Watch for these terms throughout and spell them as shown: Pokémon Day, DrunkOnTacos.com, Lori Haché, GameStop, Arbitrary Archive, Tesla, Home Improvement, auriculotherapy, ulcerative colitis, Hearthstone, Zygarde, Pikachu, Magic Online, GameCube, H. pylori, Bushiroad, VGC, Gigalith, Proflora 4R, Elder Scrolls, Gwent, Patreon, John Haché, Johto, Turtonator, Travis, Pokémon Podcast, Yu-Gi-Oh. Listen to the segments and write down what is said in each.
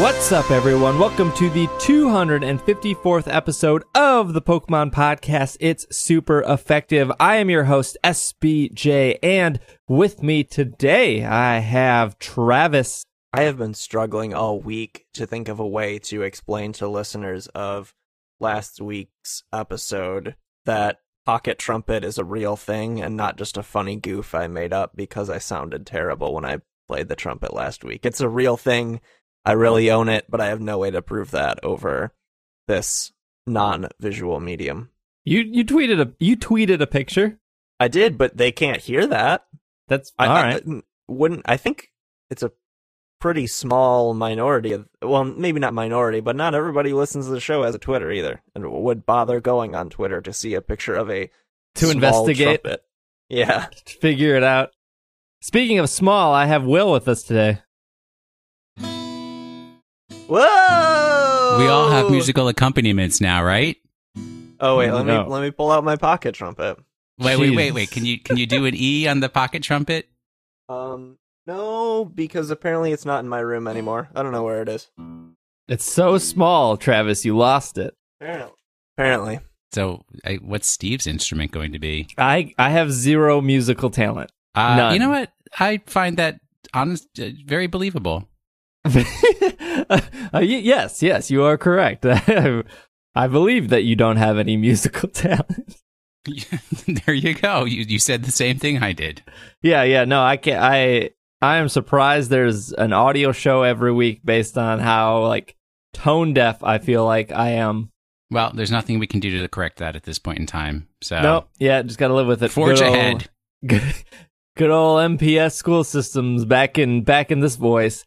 What's up, everyone? Welcome to the 254th episode of the Pokémon Podcast. It's Super Effective. I am your host, SBJ, and with me today, I have Travis. I have been struggling all week to think of a way to explain to listeners of last week's episode that pocket trumpet is a real thing and not just a funny goof I made up because I sounded terrible when I played the trumpet last week. It's a real thing. I really own it, but I have no way to prove that over this non-visual medium. You tweeted a picture. I did, but they can't hear that. That's all right. I think it's a pretty small minority of, well, maybe not minority, but not everybody listens to the show as a Twitter either, and would bother going on Twitter to see a picture of a to investigate trumpet. Yeah, to figure it out. Speaking of small, I have Will with us today. Whoa! We all have musical accompaniments now, right? Oh wait, let me pull out my pocket trumpet. Wait, jeez. Wait! Can you do an E on the pocket trumpet? No, because apparently it's not in my room anymore. I don't know where it is. It's so small, Travis. You lost it. Apparently. So, what's Steve's instrument going to be? I have zero musical talent. None. You know what? I find that very believable. Yes, you are correct. I believe that you don't have any musical talent. There you go. You said the same thing I did. Yeah. No, I can't. I am surprised there's an audio show every week based on how like tone deaf I feel like I am. Well, there's nothing we can do to correct that at this point in time. So nope. Yeah, just gotta live with it. Forge ahead. Good old MPS school systems back in this voice.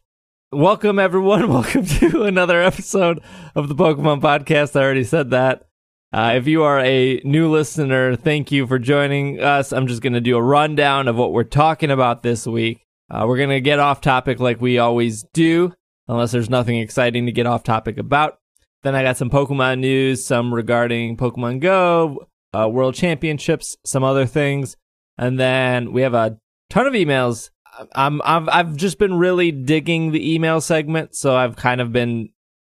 Welcome, everyone. Welcome to another episode of the Pokémon Podcast. I already said that. If you are a new listener, thank you for joining us. I'm just going to do a rundown of what we're talking about this week. We're going to get off topic like we always do, unless there's nothing exciting to get off topic about. Then I got some Pokémon news, some regarding Pokémon Go, World Championships, some other things. And then we have a ton of emails. I've just been really digging the email segment, so I've kind of been.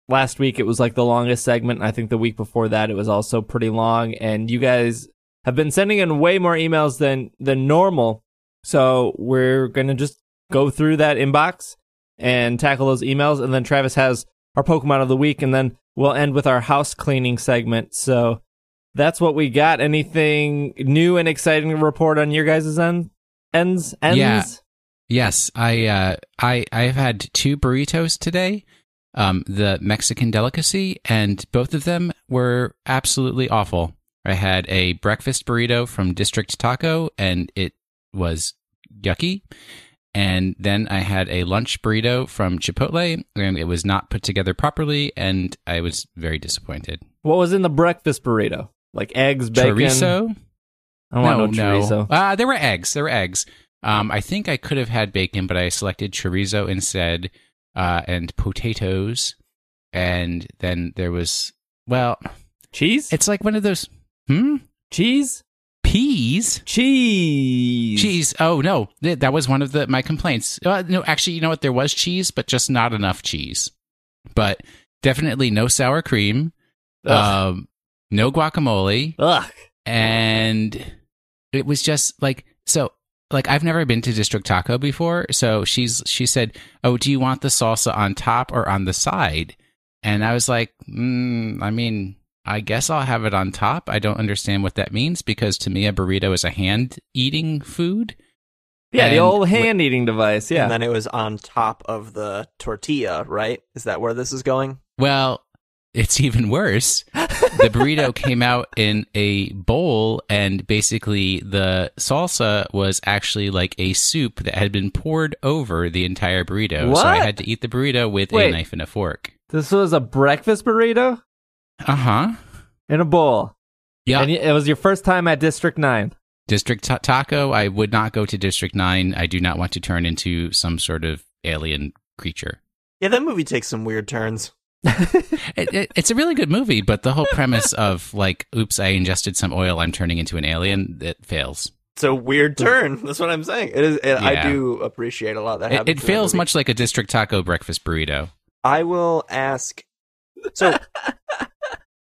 Last week it was like the longest segment. I think the week before that it was also pretty long, and you guys have been sending in way more emails than normal. So we're gonna just go through that inbox and tackle those emails, and then Travis has our Pokemon of the week, and then we'll end with our house cleaning segment. So that's what we got. Anything new and exciting to report on your guys' ends? Yeah. Yes, I've had two burritos today, the Mexican delicacy, and both of them were absolutely awful. I had a breakfast burrito from District Taco, and it was yucky. And then I had a lunch burrito from Chipotle, and it was not put together properly, and I was very disappointed. What was in the breakfast burrito? Like eggs, bacon? Chorizo? I don't want no chorizo. There were eggs. I think I could have had bacon, but I selected chorizo instead, and potatoes, and then there was, well... Cheese? It's like one of those... Cheese? Peas? Cheese. Oh, no. That was one of my complaints. No, actually, you know what? There was cheese, but just not enough cheese. But definitely no sour cream, no guacamole, and it was just like... so. Like, I've never been to District Taco before, so she said, oh, do you want the salsa on top or on the side? And I was like, I mean, I guess I'll have it on top. I don't understand what that means, because to me, a burrito is a hand-eating food. Yeah, the old hand-eating device, yeah. And then it was on top of the tortilla, right? Is that where this is going? Well, it's even worse. The burrito came out in a bowl, and basically the salsa was actually like a soup that had been poured over the entire burrito. What? So I had to eat the burrito with a knife and a fork. This was a breakfast burrito? Uh-huh. In a bowl. Yeah. And it was your first time at District 9. District Taco. I would not go to District 9. I do not want to turn into some sort of alien creature. Yeah, that movie takes some weird turns. It's a really good movie, but the whole premise of like, oops, I ingested some oil, I'm turning into an alien, it fails. It's a weird turn. That's what I'm saying. It is. Yeah. I do appreciate a lot that happens. It fails much like a District Taco breakfast burrito. I will ask. So,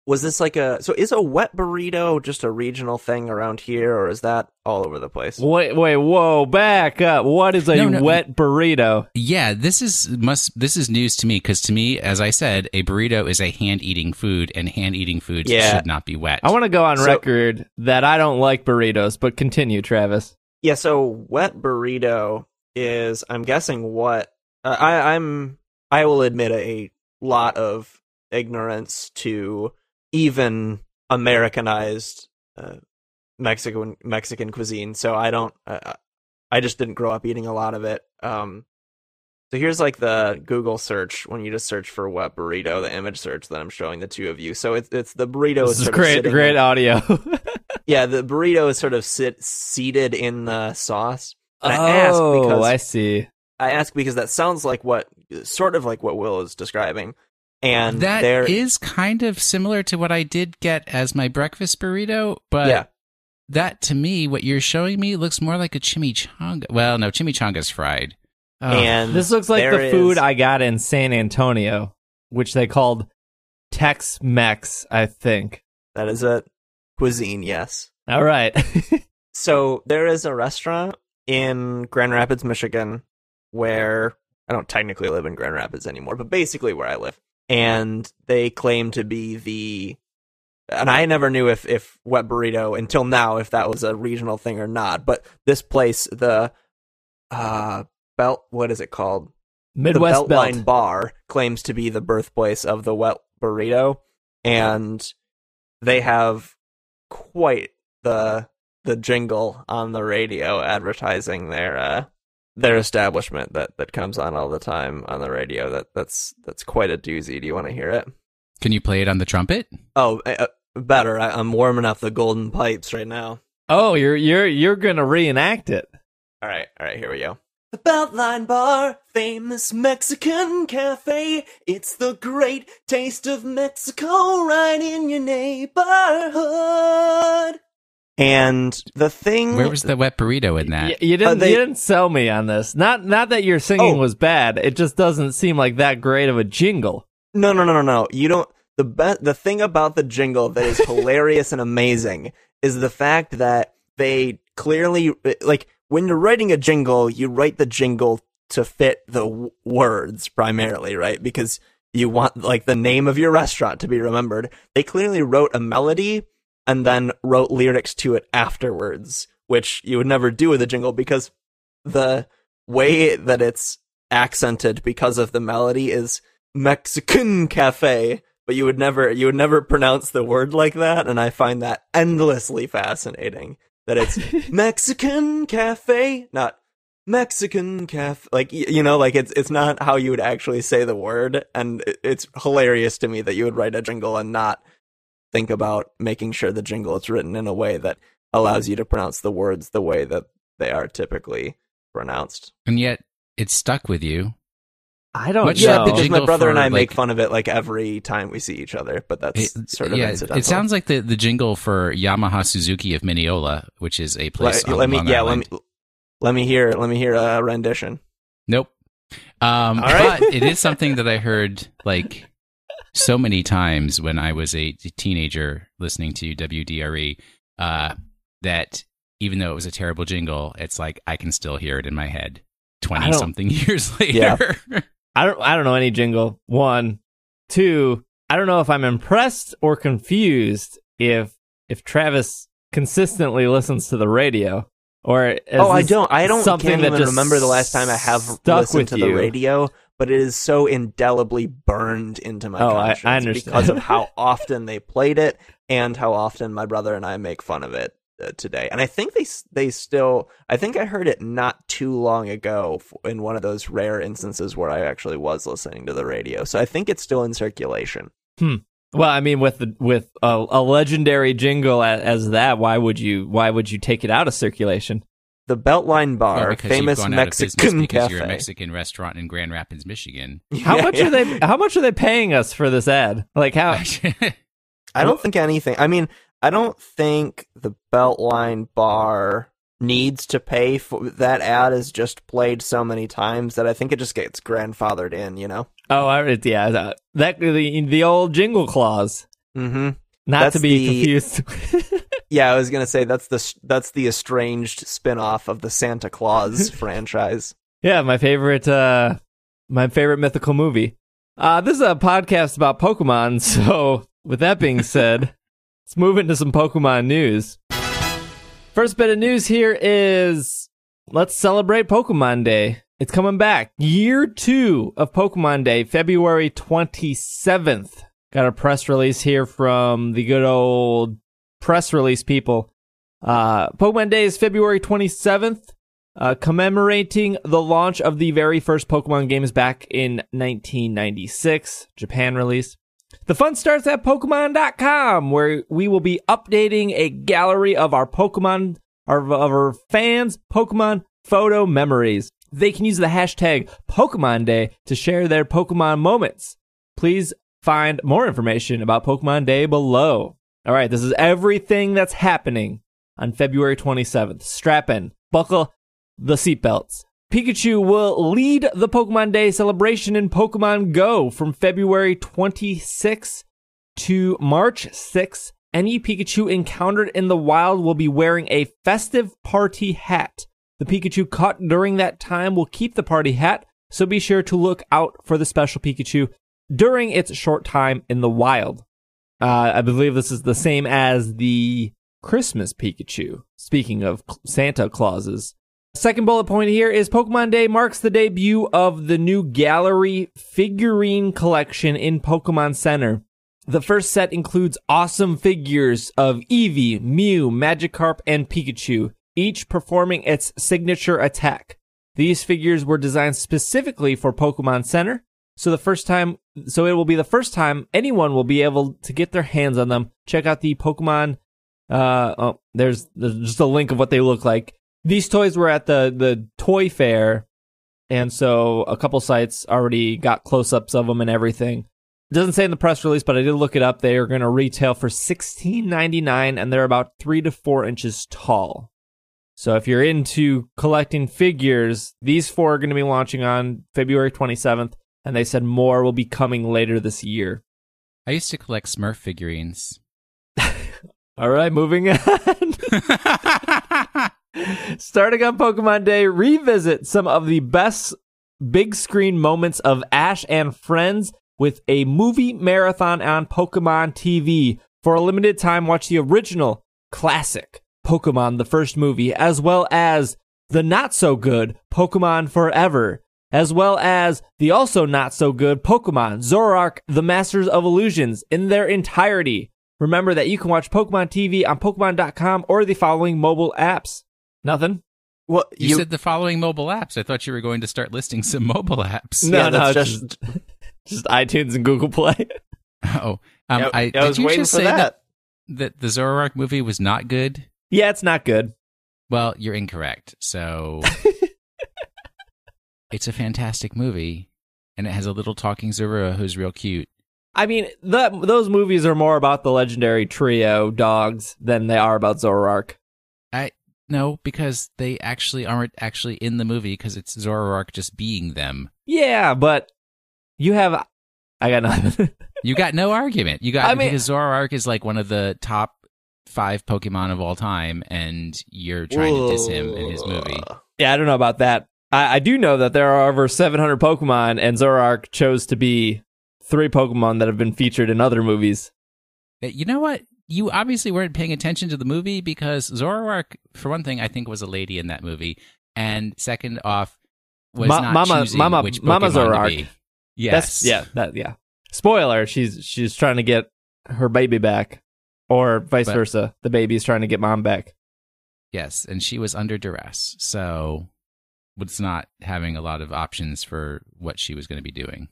was this like a? So, is a wet burrito just a regional thing around here, or is that all over the place? Wait, whoa, back up! What is a wet burrito? Yeah, this is news to me, because to me, as I said, a burrito is a hand-eating food, and hand-eating foods should not be wet. I want to go on record that I don't like burritos, but continue, Travis. Yeah, so wet burrito is, I'm guessing, what I will admit a lot of ignorance to even Americanized Mexican cuisine. So I just didn't grow up eating a lot of it. So here's like the Google search when you just search for wet burrito, the image search that I'm showing the two of you. So it's the burrito. This is great audio. Yeah, the burrito is sort of seated in the sauce. And I ask because that sounds like what Will is describing. And that is kind of similar to what I did get as my breakfast burrito, but that to me, what you're showing me, looks more like a chimichanga. Well, no, chimichanga's fried. Oh. And this looks like the food I got in San Antonio, which they called Tex-Mex, I think. That is a cuisine, yes. All right. So there is a restaurant in Grand Rapids, Michigan, where I don't technically live in Grand Rapids anymore, but basically where I live. And they claim to be and I never knew if wet burrito until now, if that was a regional thing or not, but this place, the what is it called? Midwest Beltline Bar claims to be the birthplace of the wet burrito, and they have quite the jingle on the radio advertising their establishment that comes on all the time on the radio. That's quite a doozy. Do you want to hear it? Can you play it on the trumpet? Oh, better. I'm warming up the golden pipes right now. Oh, you're gonna reenact it. All right. Here we go. The Beltline Bar, famous Mexican cafe. It's the great taste of Mexico right in your neighborhood. And the thing, where was the wet burrito in that? You didn't sell me on this. Not that your singing was bad. It just doesn't seem like that great of a jingle. No. You don't. The thing about the jingle that is hilarious and amazing is the fact that they clearly, like, when you're writing a jingle, you write the jingle to fit the words primarily, right? Because you want, like, the name of your restaurant to be remembered. They clearly wrote a melody and then wrote lyrics to it afterwards, which you would never do with a jingle, because the way that it's accented because of the melody is Mexican cafe, but you would never pronounce the word like that, and I find that endlessly fascinating, that it's Mexican cafe, not Mexican cafe, like, you know, like it's not how you would actually say the word, and it's hilarious to me that you would write a jingle and not think about making sure the jingle is written in a way that allows you to pronounce the words the way that they are typically pronounced. And yet, it's stuck with you. I don't know. Because my brother and I make fun of it like every time we see each other, but that's sort of incidental. It sounds like the jingle for Yamaha Suzuki of Mineola, which is a place on Long Island. Let me hear a rendition. Nope. Right. But it is something that I heard, like, so many times when I was a teenager listening to WDRE, that even though it was a terrible jingle, it's like I can still hear it in my head 20-something years later. Yeah. I don't know any jingle. 1, 2, I don't know if I'm impressed or confused if Travis consistently listens to the radio, or is I don't something that just remember the last time I have listened to the radio. But it is so indelibly burned into my conscience I understand. Because of how often they played it and how often my brother and I make fun of it today. And I think they still, I think I heard it not too long ago in one of those rare instances where I actually was listening to the radio. So I think it's still in circulation. Well, I mean, with a legendary jingle as that, why would you take it out of circulation? The Beltline Bar, famous Mexican cafe. You're a Mexican restaurant in Grand Rapids, Michigan. How much are they paying us for this ad? Like, how? I don't think anything. I mean, I don't think the Beltline Bar needs to pay for that ad is just played so many times that I think it just gets grandfathered in, you know? Oh, yeah. That the old jingle clause. Mm-hmm. Not to be confused. Yeah, I was going to say that's the estranged spin-off of the Santa Claus franchise. Yeah, my favorite mythical movie. This is a podcast about Pokemon, so with that being said, let's move into some Pokemon news. First bit of news here is, let's celebrate Pokemon Day. It's coming back. Year 2 of Pokemon Day, February 27th. Got a press release here from the good old press release people. Pokemon Day is February 27th, commemorating the launch of the very first Pokemon games back in 1996, Japan release. The fun starts at Pokemon.com, where we will be updating a gallery of our Pokemon, our fans' Pokemon photo memories. They can use the hashtag Pokemon Day to share their Pokemon moments. Please find more information about Pokemon Day below. All right, this is everything that's happening on February 27th. Strap in, buckle the seatbelts. Pikachu will lead the Pokemon Day celebration in Pokemon Go from February 26th to March 6th. Any Pikachu encountered in the wild will be wearing a festive party hat. The Pikachu caught during that time will keep the party hat, so be sure to look out for the special Pikachu during its short time in the wild. I believe this is the same as the Christmas Pikachu, speaking of Santa Clauses. Second bullet point here is Pokemon Day marks the debut of the new gallery figurine collection in Pokemon Center. The first set includes awesome figures of Eevee, Mew, Magikarp, and Pikachu, each performing its signature attack. These figures were designed specifically for Pokemon Center, so it will be the first time anyone will be able to get their hands on them. Check out the Pokemon. There's just a link of what they look like. These toys were at the toy fair, and so a couple sites already got close-ups of them and everything. It doesn't say in the press release, but I did look it up. They are going to retail for $16.99, and they're about 3 to 4 inches tall. So if you're into collecting figures, these four are going to be launching on February 27th, and they said more will be coming later this year. I used to collect Smurf figurines. All right, moving on. Starting on Pokemon Day, revisit some of the best big screen moments of Ash and Friends with a movie marathon on Pokemon TV. For a limited time, watch the original classic Pokemon, the first movie, as well as the not-so-good Pokemon Forever, as well as the also not-so-good Pokemon Zorark, the Masters of Illusions, in their entirety. Remember that you can watch Pokemon TV on Pokemon.com or the following mobile apps. Nothing? Well, you said the following mobile apps. I thought you were going to start listing some mobile apps. No, just iTunes and Google Play. Oh, I was waiting for that. That the Zorark movie was not good? Yeah, it's not good. Well, you're incorrect. So it's a fantastic movie, and it has a little talking Zorua who's real cute. I mean, those movies are more about the legendary trio dogs than they are about Zorark. No, because they actually aren't actually in the movie because it's Zorark just being them. Yeah, but I got nothing. You got no argument. Because Zorark is like one of the top 5 Pokemon of all time, and you're trying to diss him in his movie. Yeah, I don't know about that. I do know that there are over 700 Pokemon, and Zorark chose to be 3 Pokemon that have been featured in other movies. You know what? You obviously weren't paying attention to the movie because Zorark, for one thing, I think was a lady in that movie, and second off, was Mama Zorark. To be. Yes, Spoiler: she's trying to get her baby back, or vice versa. The baby's trying to get mom back. Yes, and she was under duress, so was not having a lot of options for what she was going to be doing.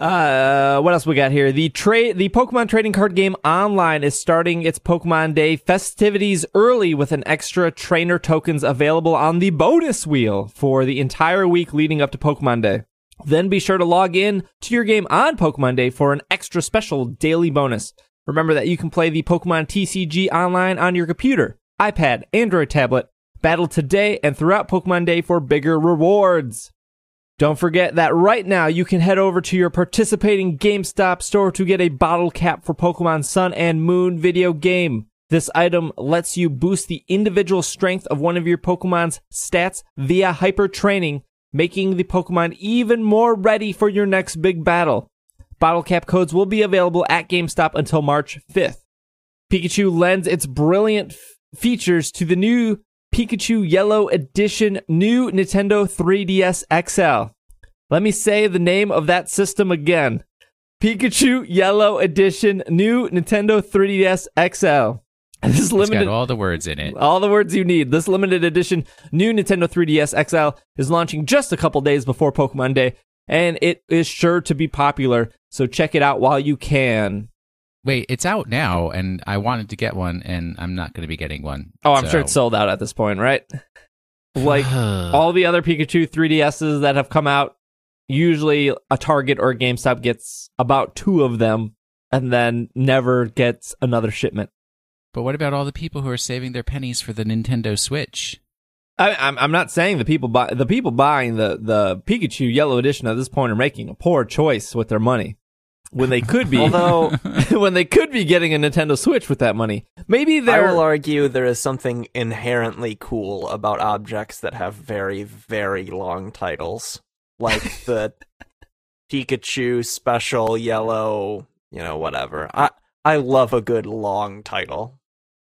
What else we got here? The Pokemon trading card game online is starting its Pokemon Day festivities early with an extra trainer tokens available on the bonus wheel for the entire week leading up to Pokemon Day. Then be sure to log in to your game on Pokemon Day for an extra special daily bonus. Remember that you can play the Pokemon TCG online on your computer, iPad, Android tablet, Battle today and throughout Pokémon Day for bigger rewards. Don't forget that right now you can head over to your participating GameStop store to get a bottle cap for Pokémon Sun and Moon video game. This item lets you boost the individual strength of one of your Pokémon's stats via hyper training, making the Pokémon even more ready for your next big battle. Bottle cap codes will be available at GameStop until March 5th. Pikachu lends its brilliant features to the new Pikachu Yellow Edition New Nintendo 3DS XL. Let me say the name of that system again. Pikachu Yellow Edition New Nintendo 3DS XL. This limited, it's got all the words in it. All the words you need. This limited edition New Nintendo 3DS XL is launching just a couple days before Pokémon Day, and it is sure to be popular, so check it out while you can. Wait, it's out now, and I wanted to get one, and I'm not going to be getting one. Oh, I'm sure it's sold out at this point, right? Like all the other Pikachu 3DSs that have come out, usually a Target or a GameStop gets about 2 of them, and then never gets another shipment. But what about all the people who are saving their pennies for the Nintendo Switch? I'm not saying the people buying the Pikachu Yellow Edition at this point are making a poor choice with their money. When they could be, although when they could be getting a Nintendo Switch with that money, maybe I will argue there is something inherently cool about objects that have very, very long titles, like the Pikachu Special Yellow, whatever. I love a good long title.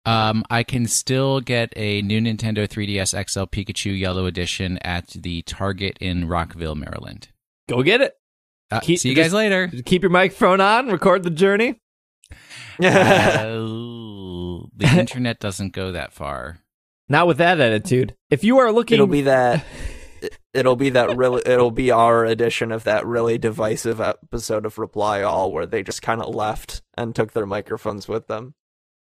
I can still get a new Nintendo 3DS XL Pikachu Yellow Edition at the Target in Rockville, Maryland. Go get it. See you guys later. Keep your microphone on. Record the journey. The internet doesn't go that far. Not with that attitude. If you are looking, it'll be our edition of that really divisive episode of Reply All where they just kind of left and took their microphones with them.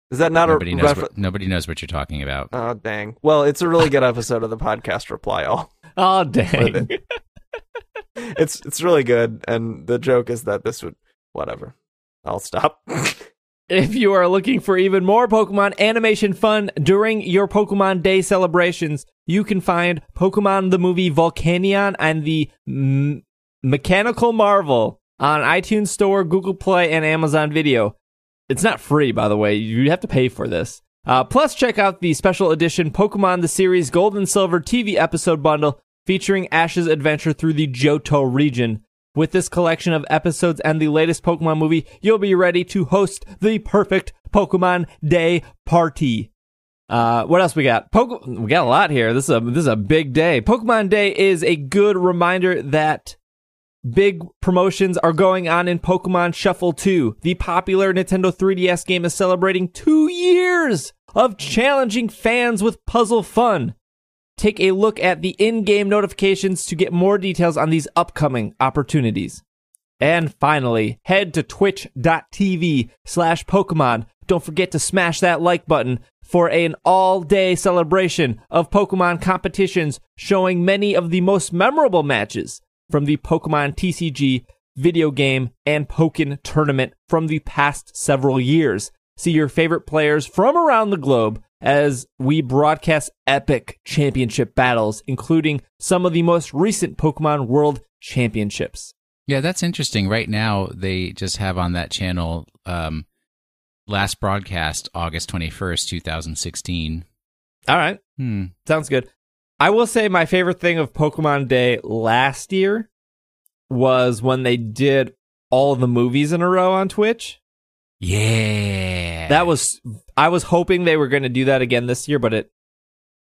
Is that not nobody a reference? Nobody knows what you're talking about. Oh dang! Well, it's a really good episode of the podcast Reply All. Oh dang! It's really good, and the joke is that this would... Whatever. I'll stop. If you are looking for even more Pokemon animation fun during your Pokemon Day celebrations, you can find Pokemon the Movie Volcanion and the Mechanical Marvel on iTunes Store, Google Play, and Amazon Video. It's not free, by the way. You have to pay for this. Plus, check out the special edition Pokemon the Series Gold and Silver TV episode bundle featuring Ash's adventure through the Johto region. With this collection of episodes and the latest Pokemon movie, you'll be ready to host the perfect Pokemon Day party. What else we got? We got a lot here. This is a big day. Pokemon Day is a good reminder that big promotions are going on in Pokemon Shuffle 2. The popular Nintendo 3DS game is celebrating 2 years of challenging fans with puzzle fun. Take a look at the in-game notifications to get more details on these upcoming opportunities. And finally, head to twitch.tv/Pokemon. Don't forget to smash that like button for an all-day celebration of Pokemon competitions showing many of the most memorable matches from the Pokemon TCG video game and Pokken Tournament from the past several years. See your favorite players from around the globe as we broadcast epic championship battles, including some of the most recent Pokemon World Championships. Yeah, that's interesting. Right now, they just have on that channel, last broadcast, August 21st, 2016. All right. Sounds good. I will say my favorite thing of Pokemon Day last year was when they did all the movies in a row on Twitch. Yeah. I was hoping they were going to do that again this year, but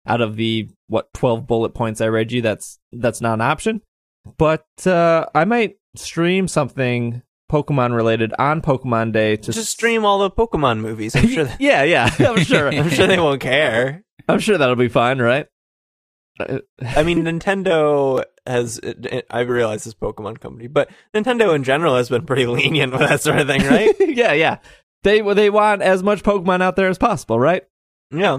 out of the 12 bullet points I read you, that's not an option. But I might stream something Pokemon related on Pokemon Day to just stream all the Pokemon movies. I'm sure Yeah. I'm sure they won't care. I'm sure that'll be fine, right? I mean, Nintendo I realize this Pokemon company, but Nintendo in general has been pretty lenient with that sort of thing, right? Yeah. They want as much Pokemon out there as possible, right? Yeah.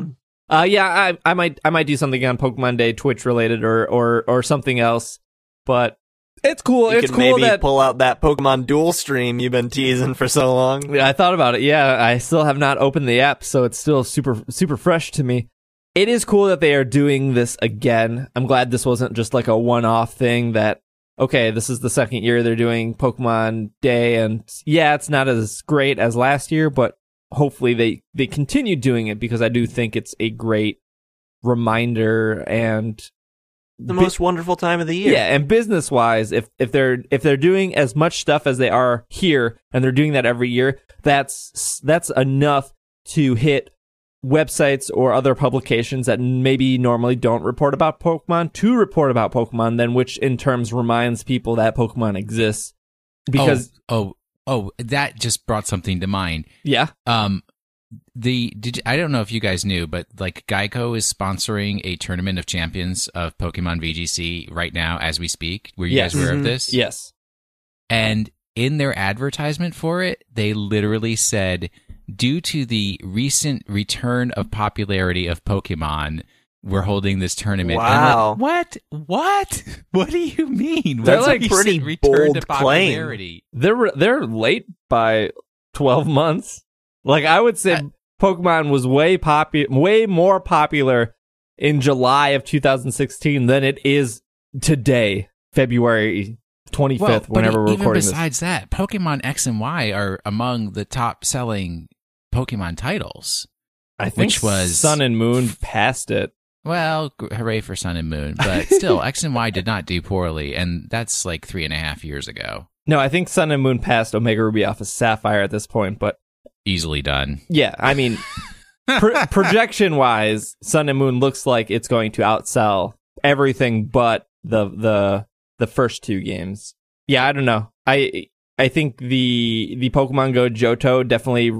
I might do something on Pokemon Day, Twitch related or something else, but it's cool. You could maybe pull out that Pokemon Duel stream you've been teasing for so long. Yeah, I thought about it. Yeah, I still have not opened the app, so it's still super, super fresh to me. it is cool that they are doing this again. I'm glad this wasn't just like a one-off thing that, okay, this is the second year they're doing Pokemon Day, and yeah, it's not as great as last year, but hopefully they continue doing it, because I do think it's a great reminder and the most wonderful time of the year. Yeah, and business-wise, if they're doing as much stuff as they are here, and they're doing that every year, that's enough to hit websites or other publications that maybe normally don't report about Pokemon to report about Pokemon, then which in turns reminds people that Pokemon exists. Because that just brought something to mind. Yeah. I don't know if you guys knew, but like Geico is sponsoring a tournament of champions of Pokemon VGC right now as we speak. Were you guys aware of this? Yes. And in their advertisement for it, they literally said, due to the recent return of popularity of Pokemon, we're holding this tournament. Wow. Like, what? What do you mean? They're like pretty bold to popularity. They're late by 12 months. Like, I would say Pokemon was way more popular in July of 2016 than it is today, February 25th, whenever we're recording this. Even besides that, Pokemon X and Y are among the top-selling Pokemon titles. I think which was Sun and Moon passed it. Well, hooray for Sun and Moon, but still, X and Y did not do poorly, and that's like 3.5 years ago. No, I think Sun and Moon passed Omega Ruby Alpha Sapphire at this point, but... Easily done. Yeah, I mean, projection-wise, Sun and Moon looks like it's going to outsell everything but the first two games. Yeah, I don't know. I think the Pokemon Go Johto definitely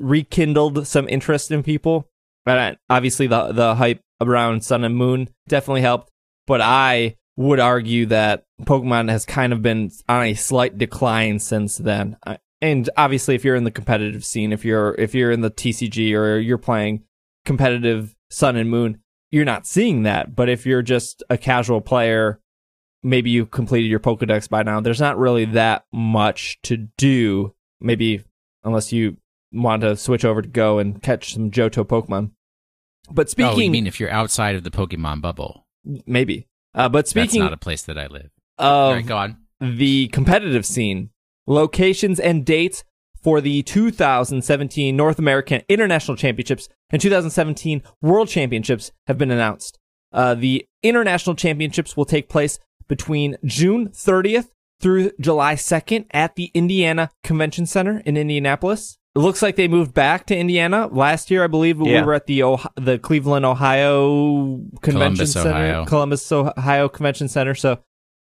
rekindled some interest in people. But obviously, the hype around Sun and Moon definitely helped. But I would argue that Pokemon has kind of been on a slight decline since then. And obviously, if you're in the competitive scene, if you're in the TCG or you're playing competitive Sun and Moon, you're not seeing that. But if you're just a casual player, maybe you've completed your Pokedex by now. There's not really that much to do, maybe unless you want to switch over to Go and catch some Johto Pokemon. But speaking, you mean if you're outside of the Pokemon bubble, maybe. But speaking, that's not a place that I live. All right, go on. The competitive scene. Locations and dates for the 2017 North American International Championships and 2017 World Championships have been announced. The International Championships will take place between June 30th through July 2nd at the Indiana Convention Center in Indianapolis. It looks like they moved back to Indiana. Last year, I believe, we were at the Cleveland, Ohio Convention Center. Columbus, Ohio Convention Center. So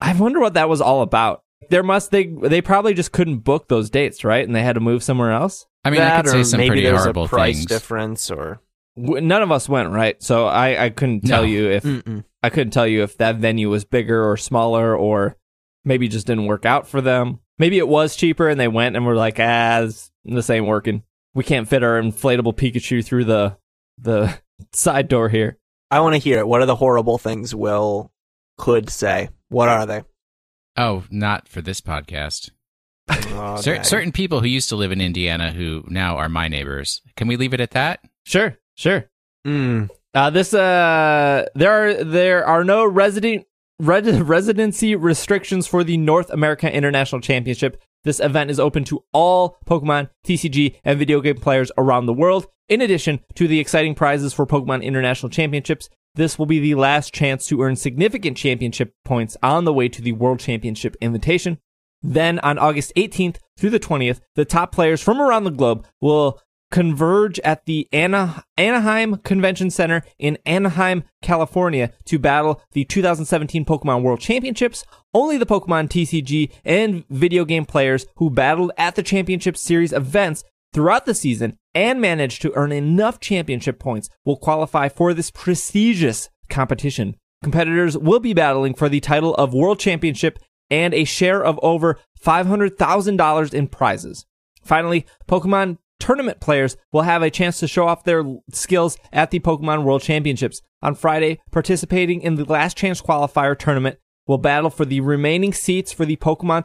I wonder what that was all about. They probably just couldn't book those dates, right? And they had to move somewhere else. I mean, I could say some pretty horrible things. Maybe there's a price difference, or none of us went, right? So I couldn't tell you if I couldn't tell you if that venue was bigger or smaller, or maybe just didn't work out for them. Maybe it was cheaper, and they went and were like, this ain't working. We can't fit our inflatable Pikachu through the side door here. I want to hear it. What are the horrible things Will could say? What are they? Oh, not for this podcast. Oh, certain people who used to live in Indiana who now are my neighbors. Can we leave it at that? Sure. There are no residency restrictions for the North America International Championship. This event is open to all Pokemon, TCG, and video game players around the world. In addition to the exciting prizes for Pokemon International Championships, this will be the last chance to earn significant championship points on the way to the World Championship invitation. Then, on August 18th through the 20th, the top players from around the globe will converge at the Anaheim Convention Center in Anaheim, California, to battle the 2017 Pokemon World Championships. Only the Pokemon TCG and video game players who battled at the Championship Series events throughout the season and managed to earn enough championship points will qualify for this prestigious competition. Competitors will be battling for the title of World Championship and a share of over $500,000 in prizes. Finally, Pokemon Tournament players will have a chance to show off their skills at the Pokemon World Championships. On Friday, participating in the Last Chance Qualifier Tournament will battle for the remaining seats for the Pokken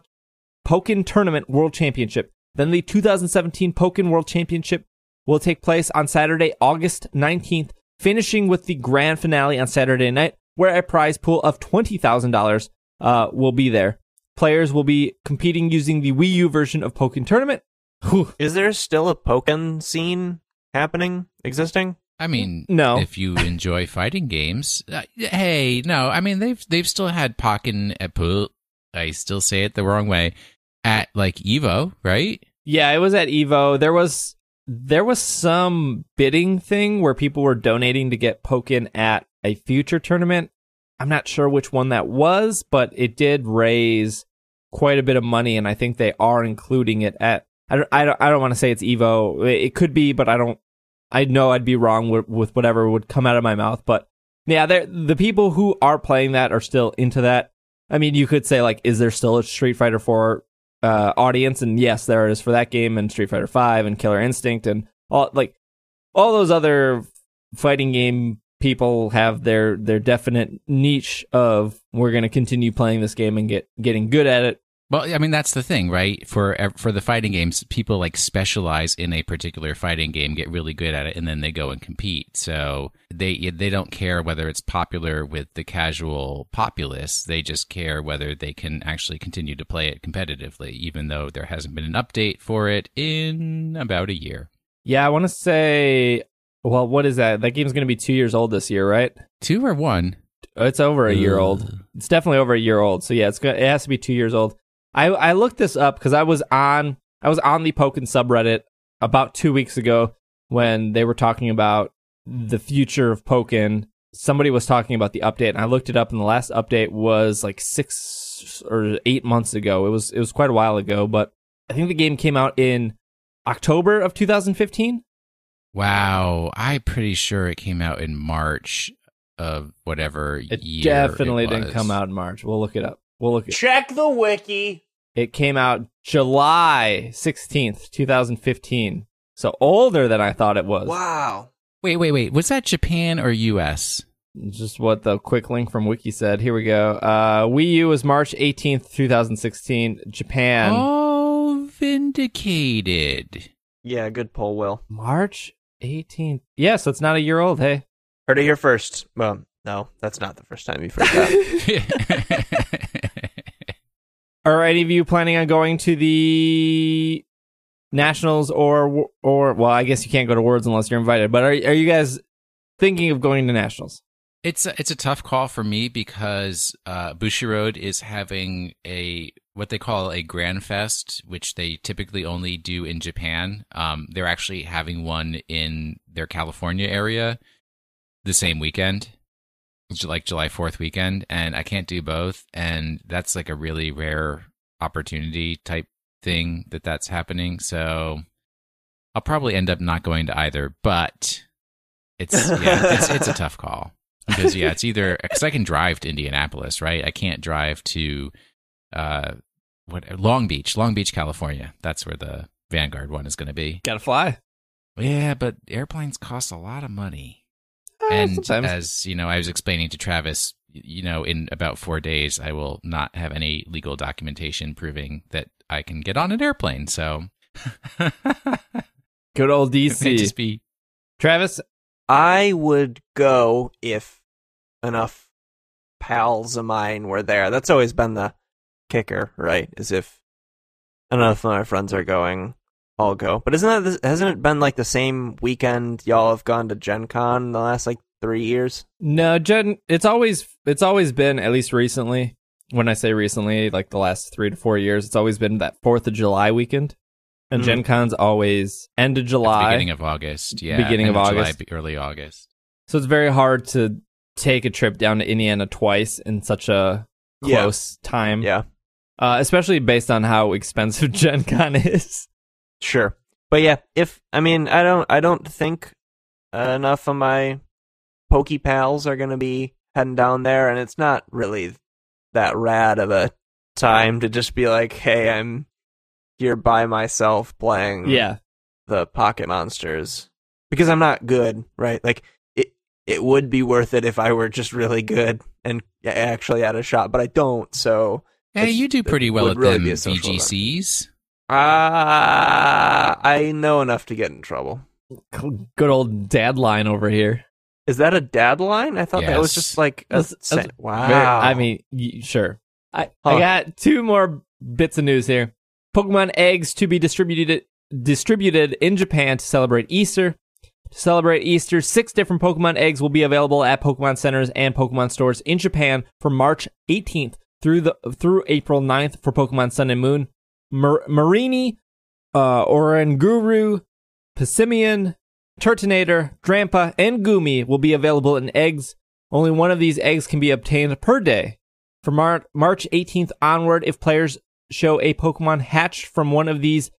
Tournament World Championship. Then the 2017 Pokken World Championship will take place on Saturday, August 19th finishing with the grand finale on Saturday night, where a prize pool of $20,000 will be there. Players will be competing using the Wii U version of Pokken Tournament. Whew. Is there still a Pokken scene happening, existing? I mean, no. If you enjoy fighting games, hey, no. I mean, they've still had Pokken at Pool. I still say it the wrong way. At like Evo, right? Yeah, it was at Evo. There was some bidding thing where people were donating to get Pokken at a future tournament. I'm not sure which one that was, but it did raise quite a bit of money, and I think they are including it at. I don't want to say it's Evo. It could be, but I don't. I know I'd be wrong with whatever would come out of my mouth, but yeah, the people who are playing that are still into that. I mean, you could say, like, is there still a Street Fighter 4 audience? And yes, there is for that game, and Street Fighter 5 and Killer Instinct, and all those other fighting game people have their definite niche of, we're going to continue playing this game and getting good at it. Well, I mean, that's the thing, right? For the fighting games, people like specialize in a particular fighting game, get really good at it, and then they go and compete. So they don't care whether it's popular with the casual populace. They just care whether they can actually continue to play it competitively, even though there hasn't been an update for it in about a year. Yeah, I want to say, well, what is that? That game's going to be 2 years old this year, right? 2 or 1? It's over a year old. It's definitely over a year old. So yeah, it has to be 2 years old. I looked this up because I was on the Pokken subreddit about 2 weeks ago when they were talking about the future of Pokken. Somebody was talking about the update, and I looked it up, and the last update was like 6 or 8 months ago. It was quite a while ago, but I think the game came out in October of 2015. Wow, I'm pretty sure it came out in March of whatever year it was. It definitely didn't come out in March. We'll look it up. Check the wiki. It came out July 16th, 2015. So older than I thought it was. Wow. Wait. Was that Japan or US? Just what the quick link from wiki said. Here we go. Wii U was March 18th, 2016. Japan. Oh, vindicated. Yeah, good poll, Will. March 18th. Yeah, so it's not a year old, hey. Heard it here first. Well, no, that's not the first time you've heard that. Are any of you planning on going to the Nationals or well, I guess you can't go to Worlds unless you're invited, but are you guys thinking of going to Nationals? It's a tough call for me because Bushiroad is having what they call a Grand Fest, which they typically only do in Japan. They're actually having one in their California area the same weekend. Like July 4th weekend, and I can't do both, and that's like a really rare opportunity type thing that's happening, so I'll probably end up not going to either, but it's a tough call because it's either, because I can drive to Indianapolis, right? I can't drive to Long Beach, California. That's where the Vanguard one is going to be. Gotta fly. Yeah, but airplanes cost a lot of money. And sometimes, as you know, I was explaining to Travis, you know, in about 4 days, I will not have any legal documentation proving that I can get on an airplane. So, good old DC. Just be... Travis, I would go if enough pals of mine were there. That's always been the kicker, right? Is if enough of my friends are going. I'll go. But hasn't it been like the same weekend y'all have gone to Gen Con in the last like 3 years? No, it's always been, at least recently, when I say recently, like the last 3 to 4 years, it's always been that 4th of July weekend. And Gen Con's always end of July. Beginning of August, yeah. Beginning of August. July, early August. So it's very hard to take a trip down to Indiana twice in such a close time. Yeah. Especially based on how expensive Gen Con is. Sure. But yeah, I don't think enough of my pokey pals are going to be heading down there, and it's not really that rad of a time to just be like, hey, I'm here by myself playing the Pocket Monsters. Because I'm not good, right? Like, it would be worth it if I were just really good and actually had a shot, but I don't, so... Yeah, you do pretty well at really them VGCs. I know enough to get in trouble. Good old dad line over here. Is that a dad line? I thought yes. That was just like a sentence. Wow. Very, I mean, sure. I got two more bits of news here. Pokemon eggs to be distributed in Japan to celebrate Easter. To celebrate Easter, 6 different Pokemon eggs will be available at Pokemon centers and Pokemon stores in Japan from March 18th through April 9th for Pokemon Sun and Moon. Marini, Oranguru, Passimian, Turtonator, Drampa, and Goomy will be available in eggs. Only one of these eggs can be obtained per day. From March 18th onward, if players show a Pokemon hatched from one of these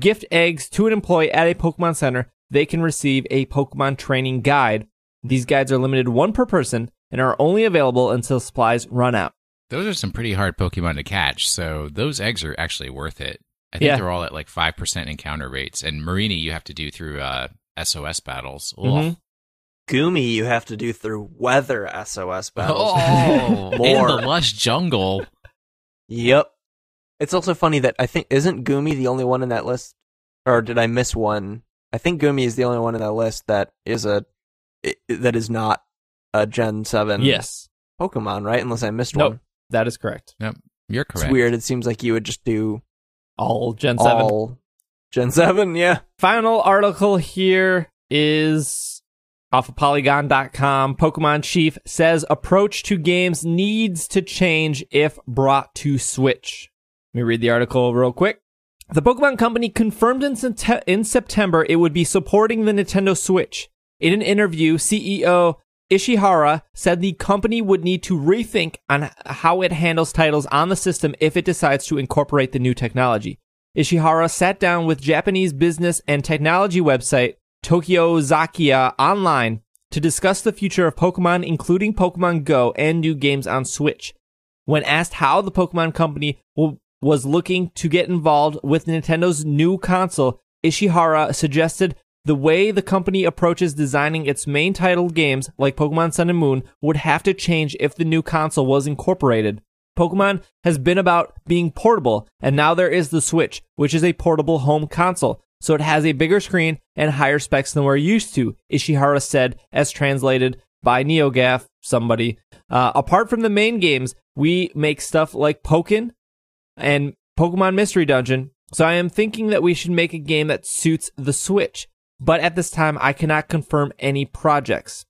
gift eggs to an employee at a Pokemon Center, they can receive a Pokemon training guide. These guides are limited one per person and are only available until supplies run out. Those are some pretty hard Pokemon to catch, so those eggs are actually worth it. I think they're all at like 5% encounter rates, and Marini you have to do through SOS battles. Mm-hmm. Goomy you have to do through weather SOS battles. Oh, in the lush jungle. Yep. It's also funny that I think, isn't Goomy the only one in that list? Or did I miss one? I think Goomy is the only one in that list that is not a Gen 7 Pokemon, right? Unless I missed one. That is correct. Yep, you're correct. It's weird. It seems like you would just do all Gen 7. All Gen 7, yeah. Final article here is off of Polygon.com. Pokemon Chief says approach to games needs to change if brought to Switch. Let me read the article real quick. The Pokemon Company confirmed in September it would be supporting the Nintendo Switch. In an interview, CEO Ishihara said the company would need to rethink on how it handles titles on the system if it decides to incorporate the new technology. Ishihara sat down with Japanese business and technology website Tokyo Zakiya Online to discuss the future of Pokemon, including Pokemon Go and new games on Switch. When asked how the Pokemon Company was looking to get involved with Nintendo's new console, Ishihara suggested the way the company approaches designing its main title games, like Pokemon Sun and Moon, would have to change if the new console was incorporated. Pokemon has been about being portable, and now there is the Switch, which is a portable home console, so it has a bigger screen and higher specs than we're used to, Ishihara said, as translated by NeoGAF, somebody. Apart from the main games, we make stuff like Pokken and Pokemon Mystery Dungeon, so I am thinking that we should make a game that suits the Switch. But at this time, I cannot confirm any projects.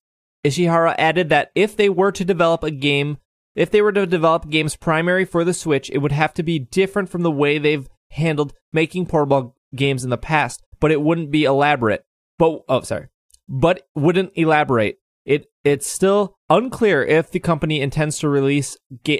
Ishihara added that if they were to develop games primary for the Switch, it would have to be different from the way they've handled making portable games in the past, but it wouldn't be elaborate. But wouldn't elaborate. It's still unclear if the company intends to release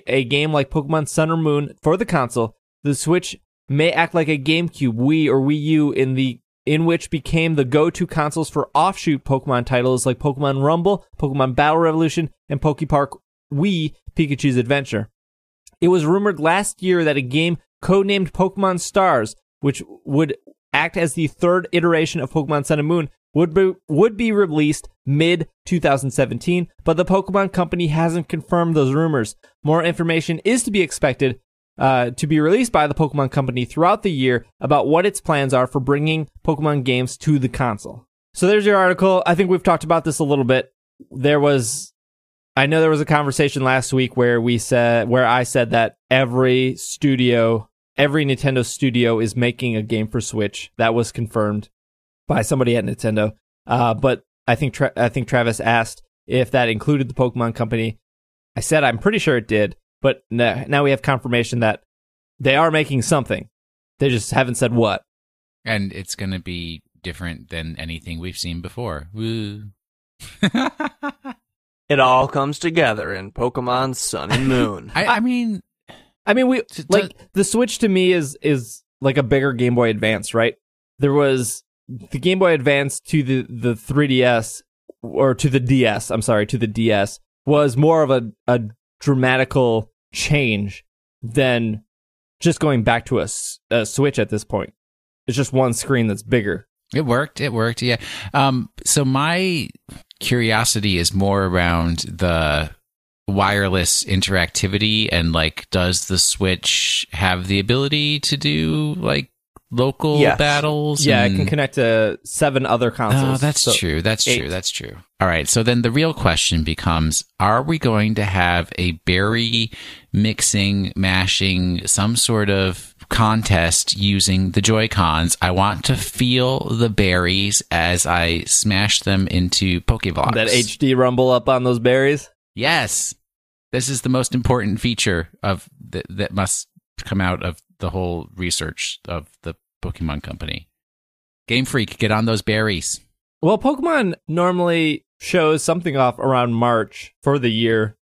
a game like Pokemon Sun or Moon for the console. The Switch may act like a GameCube, Wii, or Wii U in which became the go-to consoles for offshoot Pokemon titles like Pokemon Rumble, Pokemon Battle Revolution, and PokéPark Wii, Pikachu's Adventure. It was rumored last year that a game codenamed Pokemon Stars, which would act as the third iteration of Pokemon Sun and Moon, would be released mid-2017, but the Pokemon Company hasn't confirmed those rumors. More information is to be expected to be released by the Pokemon Company throughout the year about what its plans are for bringing Pokemon games to the console. So there's your article. I think we've talked about this a little bit. I know there was a conversation last week where I said that every Nintendo studio is making a game for Switch. That was confirmed by somebody at Nintendo. But I think Travis asked if that included the Pokemon Company. I said I'm pretty sure it did, but now we have confirmation that they are making something. They just haven't said what. And it's going to be different than anything we've seen before. Woo. It all comes together in Pokemon Sun and Moon. I mean, we like the Switch to me is like a bigger Game Boy Advance, right? There was the Game Boy Advance to the 3DS, or to the DS, I'm sorry, to the DS, was more of a dramatical change than just going back to a Switch at this point. It's just one screen that's bigger. It worked, yeah. So my curiosity is more around the wireless interactivity and, like, does the Switch have the ability to do, like, local battles? Yeah, it can connect to 7 other consoles. Oh, that's true. That's 8. True. That's true. All right. So then the real question becomes, are we going to have a berry mixing, mashing, some sort of contest using the Joy-Cons? I want to feel the berries as I smash them into Pokeblocks. That HD rumble up on those berries? Yes. This is the most important feature of that must come out of the whole research of the Pokemon company. Game Freak, get on those berries. Well, Pokemon normally shows something off around March for the year.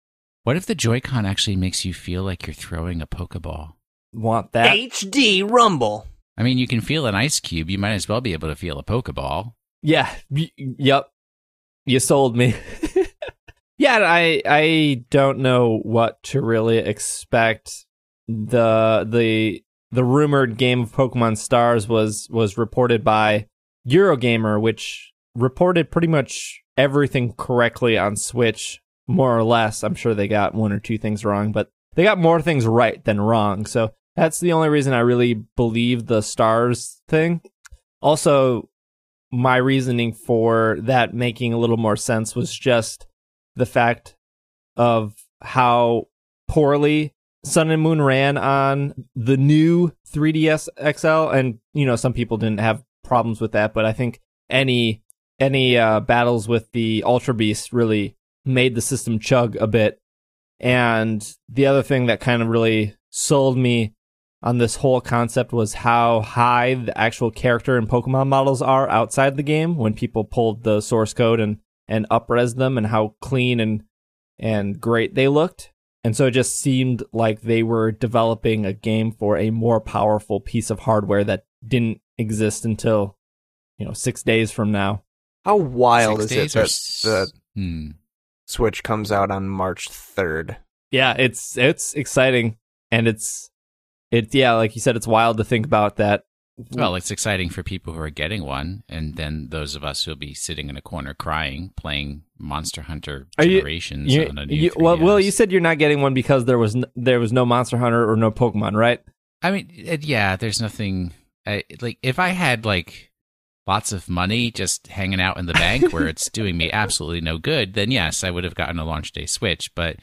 What if the Joy-Con actually makes you feel like you're throwing a Pokeball? Want that HD rumble. I mean, you can feel an ice cube. You might as well be able to feel a Pokeball. Yeah. Yep. You sold me. Yeah, I don't know what to really expect. The rumored game of Pokémon Stars was reported by Eurogamer, which reported pretty much everything correctly on Switch, more or less. I'm sure they got one or two things wrong, but they got more things right than wrong. So that's the only reason I really believe the Stars thing. Also, my reasoning for that making a little more sense was just the fact of how poorly Sun and Moon ran on the new 3DS XL. And, you know, some people didn't have problems with that, but I think any battles with the Ultra Beast really made the system chug a bit. And the other thing that kind of really sold me on this whole concept was how high the actual character and Pokemon models are outside the game when people pulled the source code and up-res them, and how clean and great they looked. And so it just seemed like they were developing a game for a more powerful piece of hardware that didn't exist until, 6 days from now. How wild is it that the Switch comes out on March 3rd? Yeah, it's exciting, and it's like you said, it's wild to think about that. Well, it's exciting for people who are getting one, and then those of us who'll be sitting in a corner crying, playing Monster Hunter Generations on a new 3DS. Well, Will, you said you're not getting one because there was no Monster Hunter or no Pokemon, right? I mean, yeah, there's nothing. If I had lots of money just hanging out in the bank where it's doing me absolutely no good, then yes, I would have gotten a launch day Switch. But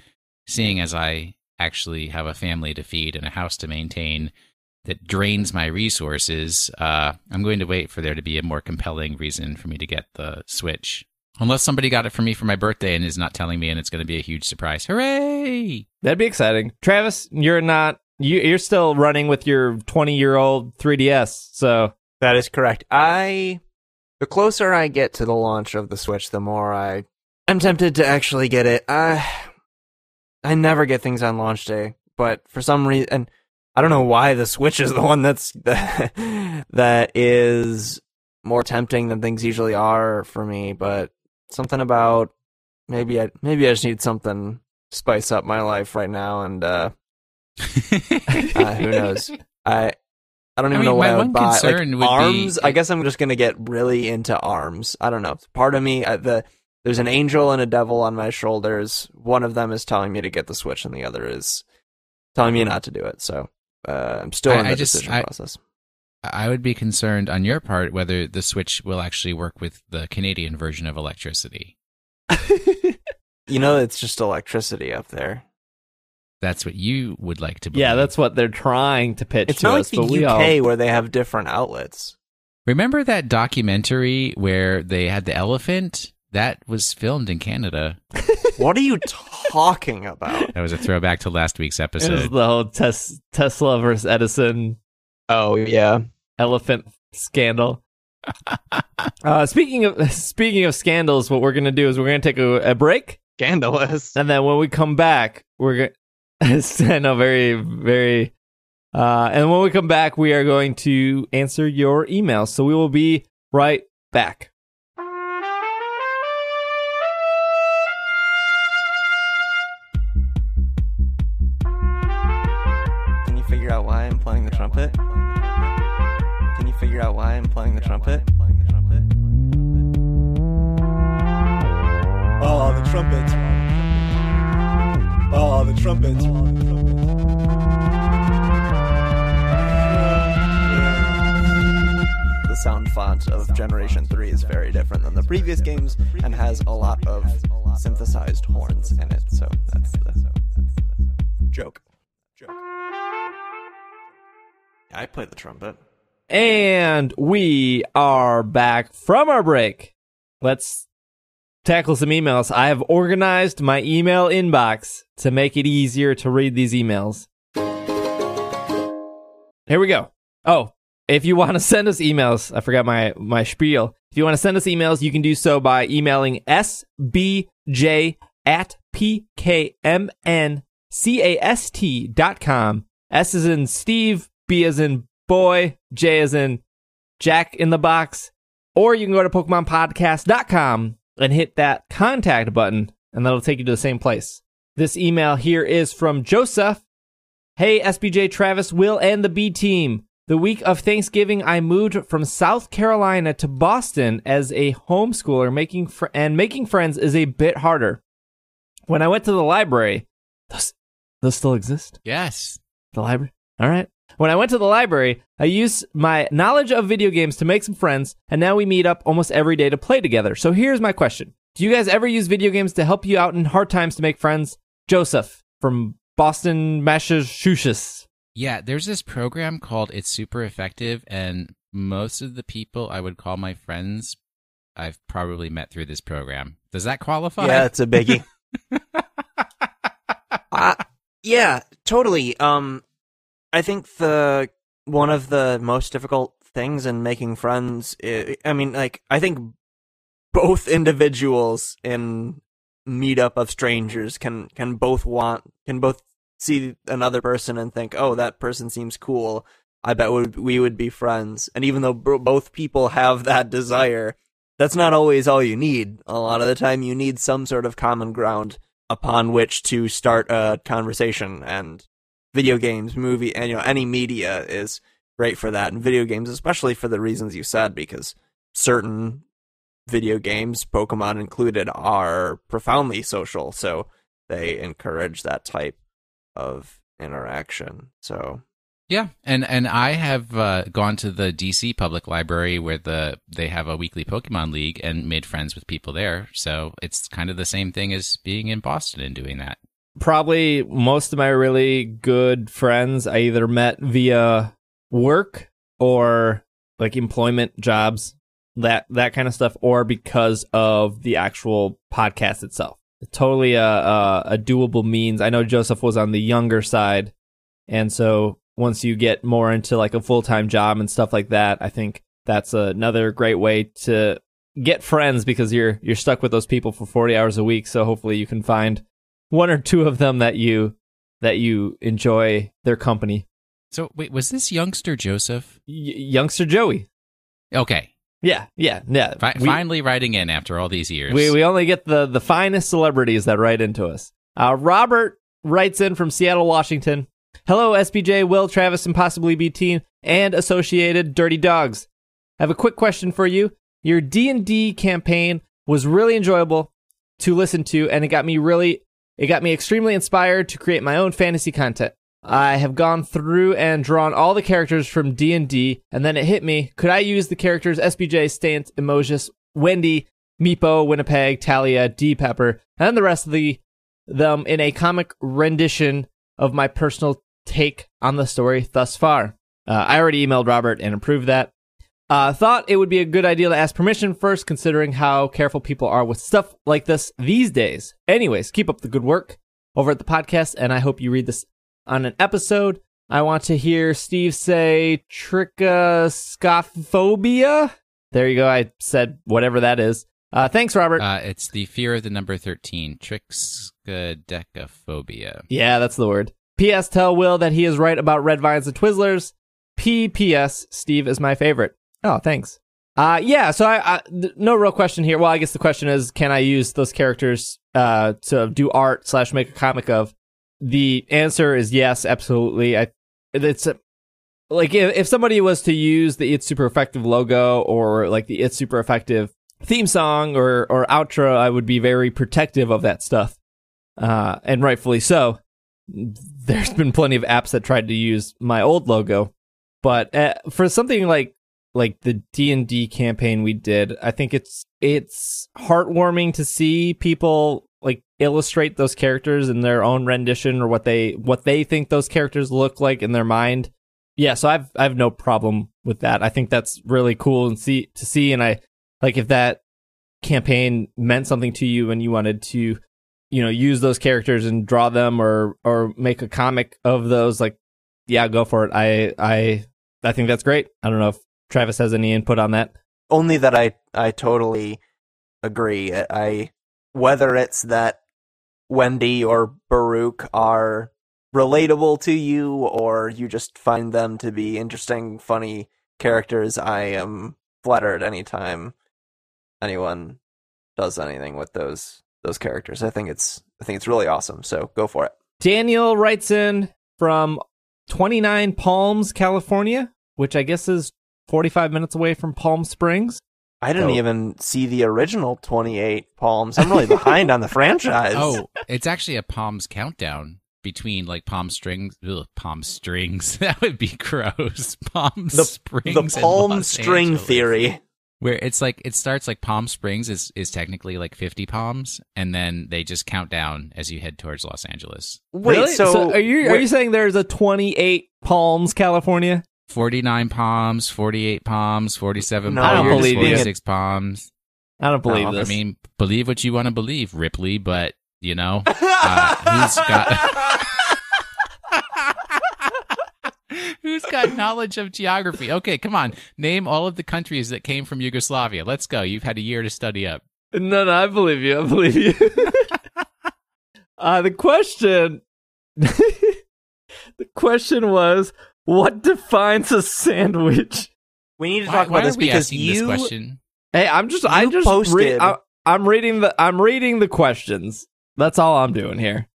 seeing as I actually have a family to feed and a house to maintain that drains my resources, I'm going to wait for there to be a more compelling reason for me to get the Switch. Unless somebody got it for me for my birthday and is not telling me, and it's going to be a huge surprise. Hooray! That'd be exciting. Travis, you're still running with your 20-year-old 3DS, so... That is correct. The closer I get to the launch of the Switch, the more I'm tempted to actually get it. I never get things on launch day, but for some reason... And I don't know why the Switch is the one that is more tempting than things usually are for me, but something about maybe I just need something to spice up my life right now, and who knows? I don't even know what I would buy. Arms? I guess I'm just gonna get really into Arms. I don't know. Part of me, there's an angel and a devil on my shoulders. One of them is telling me to get the Switch, and the other is telling me not to do it. So. I'm still in the decision process. I would be concerned on your part whether the Switch will actually work with the Canadian version of electricity. It's just electricity up there. That's what you would like to believe. Yeah, that's what they're trying to pitch to us. It's not like the UK where they have different outlets. Remember that documentary where they had the elephant? That was filmed in Canada. What are you talking about? That was a throwback to last week's episode. It was the whole Tesla versus Edison. Oh yeah, elephant scandal. Speaking of scandals, what we're gonna do is we're gonna take a break. Scandalous. And then when we come back, very, very. And when we come back, we are going to answer your emails. So we will be right back. Trumpet? Can you figure out why I'm playing the trumpet? Oh, the trumpets. Oh, the trumpets. sound of Generation 3 is very different than the previous games and has a lot of synthesized horns in it, so that's the joke. I play the trumpet. And we are back from our break. Let's tackle some emails. I have organized my email inbox to make it easier to read these emails. Here we go. Oh, if you want to send us emails, I forgot my spiel. If you want to send us emails, you can do so by emailing sbj@pkmncast.com. S is in Steve, B as in boy, J as in Jack in the box. Or you can go to PokemonPodcast.com and hit that contact button, and that'll take you to the same place. This email here is from Joseph. Hey, SBJ, Travis, Will, and the B team. The week of Thanksgiving, I moved from South Carolina to Boston as a homeschooler, making friends is a bit harder. When I went to the library, those still exist? Yes. The library? All right. When I went to the library, I used my knowledge of video games to make some friends, and now we meet up almost every day to play together. So here's my question. Do you guys ever use video games to help you out in hard times to make friends? Joseph from Boston, Massachusetts. Yeah, there's this program called It's Super Effective, and most of the people I would call my friends, I've probably met through this program. Does that qualify? Yeah, it's a biggie. Yeah, totally. I think one of the most difficult things in making friends is, I think both individuals in meetup of strangers can both see another person and think, oh, that person seems cool. I bet we would be friends. And even though both people have that desire, that's not always all you need. A lot of the time you need some sort of common ground upon which to start a conversation, and video games, movie, and any media is great for that. And video games, especially for the reasons you said, because certain video games, Pokemon included, are profoundly social, so they encourage that type of interaction. So yeah, and I have gone to the DC Public Library where they have a weekly Pokemon League and made friends with people there. So it's kind of the same thing as being in Boston and doing that. Probably most of my really good friends I either met via work or like employment jobs, that kind of stuff, or because of the actual podcast itself. Totally a doable means. I know Joseph was on the younger side, and so once you get more into like a full-time job and stuff like that, I think that's another great way to get friends, because you're stuck with those people for 40 hours a week, so hopefully you can find one or two of them that you enjoy their company. So wait, was this youngster Joseph? Youngster Joey. Okay. Yeah. Finally writing in after all these years. We only get the finest celebrities that write into us. Robert writes in from Seattle, Washington. Hello, SBJ, Will, Travis, and possibly BT, and associated Dirty Dogs. I have a quick question for you. Your D&D campaign was really enjoyable to listen to, and it got me extremely inspired to create my own fantasy content. I have gone through and drawn all the characters from D&D, and then it hit me. Could I use the characters SBJ, Stant, Emojis, Wendy, Meepo, Winnipeg, Talia, D. Pepper, and the rest of them in a comic rendition of my personal take on the story thus far? I already emailed Robert and approved that. Thought it would be a good idea to ask permission first, considering how careful people are with stuff like this these days. Anyways, keep up the good work over at the podcast, and I hope you read this on an episode. I want to hear Steve say trichoscophobia. There you go. I said whatever that is. Thanks, Robert. It's the fear of the number 13, trichoscophobia. Yeah, that's the word. P.S. Tell Will that he is right about red vines and Twizzlers. P.P.S. Steve is my favorite. Oh, thanks. So no real question here. Well, I guess the question is, can I use those characters to do art / make a comic of? The answer is yes, absolutely. If somebody was to use the It's Super Effective logo or like the It's Super Effective theme song or outro, I would be very protective of that stuff, and rightfully so. There's been plenty of apps that tried to use my old logo, but for something like like the D&D campaign we did, I think it's heartwarming to see people like illustrate those characters in their own rendition or what they think those characters look like in their mind. Yeah, so I've no problem with that. I think that's really cool and see, and I like if that campaign meant something to you and you wanted to, you know, use those characters and draw them or make a comic of those, like, yeah, go for it. I think that's great. I don't know if Travis has any input on that. Only that I totally agree. Whether it's that Wendy or Baruch are relatable to you or you just find them to be interesting, funny characters, I am flattered anytime anyone does anything with those characters. I think it's really awesome. So go for it. Daniel writes in from 29 Palms, California, which I guess is 45 minutes away from Palm Springs. I didn't even see the original 28 Palms. I'm really behind on the franchise. Oh, it's actually a Palms countdown between like Palm Springs. Ugh, Palm Strings. That would be gross. Palm Springs. The Palm String Angeles. Theory. Where it's like, it starts like Palm Springs is technically like 50 palms, and then they just count down as you head towards Los Angeles. Wait, really? So are you saying there's a 28 Palms, California? 49 palms, 48 palms, 47 palms, 46 palms. I don't believe this. I mean, believe what you want to believe, Ripley, but, you know, who's got knowledge of geography? Okay, come on. Name all of the countries that came from Yugoslavia. Let's go. You've had a year to study up. No, I believe you. The question was, what defines a sandwich? We need to talk about this because you. This question? Hey, I'm just posted. I'm reading the questions. That's all I'm doing here.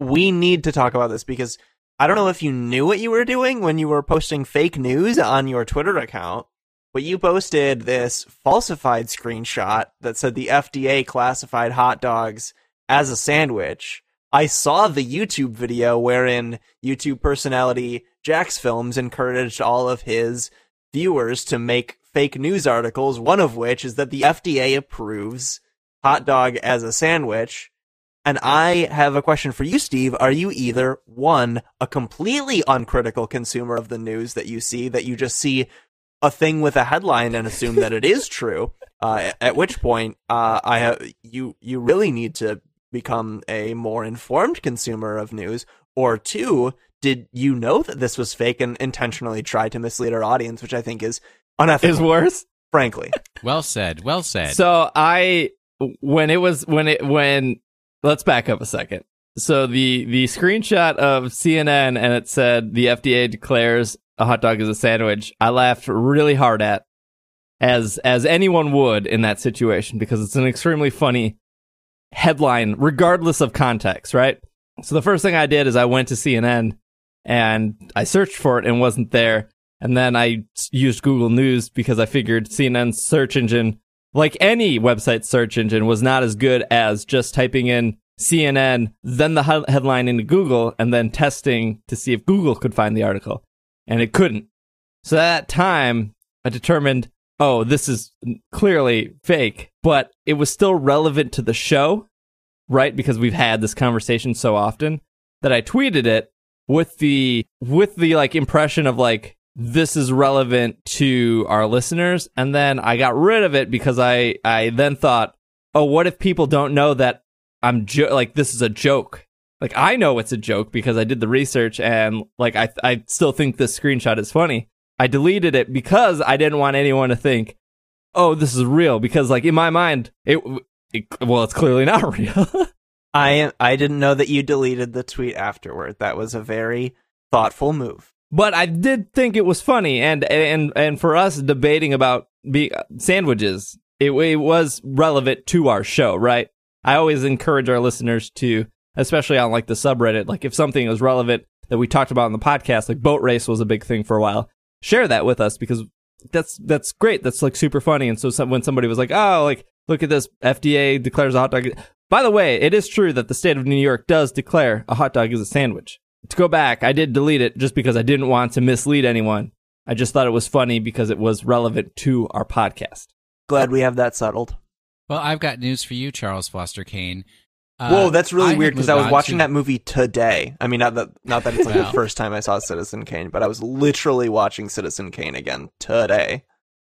We need to talk about this because I don't know if you knew what you were doing when you were posting fake news on your Twitter account, but you posted this falsified screenshot that said the FDA classified hot dogs as a sandwich. I saw the YouTube video wherein YouTube personality Jax Films encouraged all of his viewers to make fake news articles, one of which is that the FDA approves hot dog as a sandwich. And I have a question for you, Steve. Are you either, one, a completely uncritical consumer of the news that you see, that you just see a thing with a headline and assume that it is true, at which point you really need to become a more informed consumer of news, or two, did you know that this was fake and intentionally tried to mislead our audience, which I think is unethical. Is worse, frankly. Well said. So let's back up a second. So the screenshot of CNN and it said the FDA declares a hot dog is a sandwich. I laughed really hard at, as anyone would in that situation, because it's an extremely funny headline, regardless of context, right? So the first thing I did is I went to CNN. And I searched for it and wasn't there. And then I used Google News because I figured CNN's search engine, like any website search engine, was not as good as just typing in CNN, then the headline into Google, and then testing to see if Google could find the article. And it couldn't. So at that time, I determined, oh, this is clearly fake, but it was still relevant to the show, right? Because we've had this conversation so often that I tweeted it. With the like impression of like this is relevant to our listeners, and then I got rid of it because I then thought, oh, what if people don't know that I'm like this is a joke? Like I know it's a joke because I did the research, and like I still think this screenshot is funny. I deleted it because I didn't want anyone to think, oh, this is real, because like in my mind it's clearly not real. I didn't know that you deleted the tweet afterward. That was a very thoughtful move. But I did think it was funny, and for us debating about sandwiches, it was relevant to our show, right? I always encourage our listeners to, especially on like the subreddit, like if something was relevant that we talked about on the podcast, like boat race was a big thing for a while, share that with us because that's great. That's like super funny. And so when somebody was like, oh, like look at this, FDA declares a hot dog. By the way, it is true that the state of New York does declare a hot dog as a sandwich. To go back, I did delete it just because I didn't want to mislead anyone. I just thought it was funny because it was relevant to our podcast. Glad we have that settled. Well, I've got news for you, Charles Foster Kane. Whoa, that's really weird because I was watching that movie today. I mean, not that it's like the first time I saw Citizen Kane, but I was literally watching Citizen Kane again today.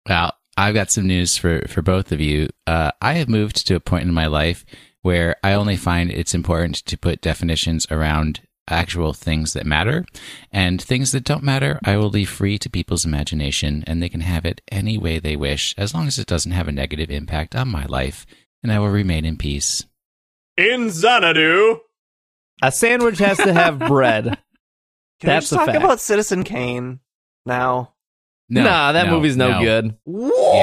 Wow. I've got some news for both of you. I have moved to a point in my life where I only find it's important to put definitions around actual things that matter, and things that don't matter, I will leave free to people's imagination, and they can have it any way they wish, as long as it doesn't have a negative impact on my life, and I will remain in peace. In Xanadu, a sandwich has to have bread. Can we just talk about Citizen Kane now? No, that movie's no good. What?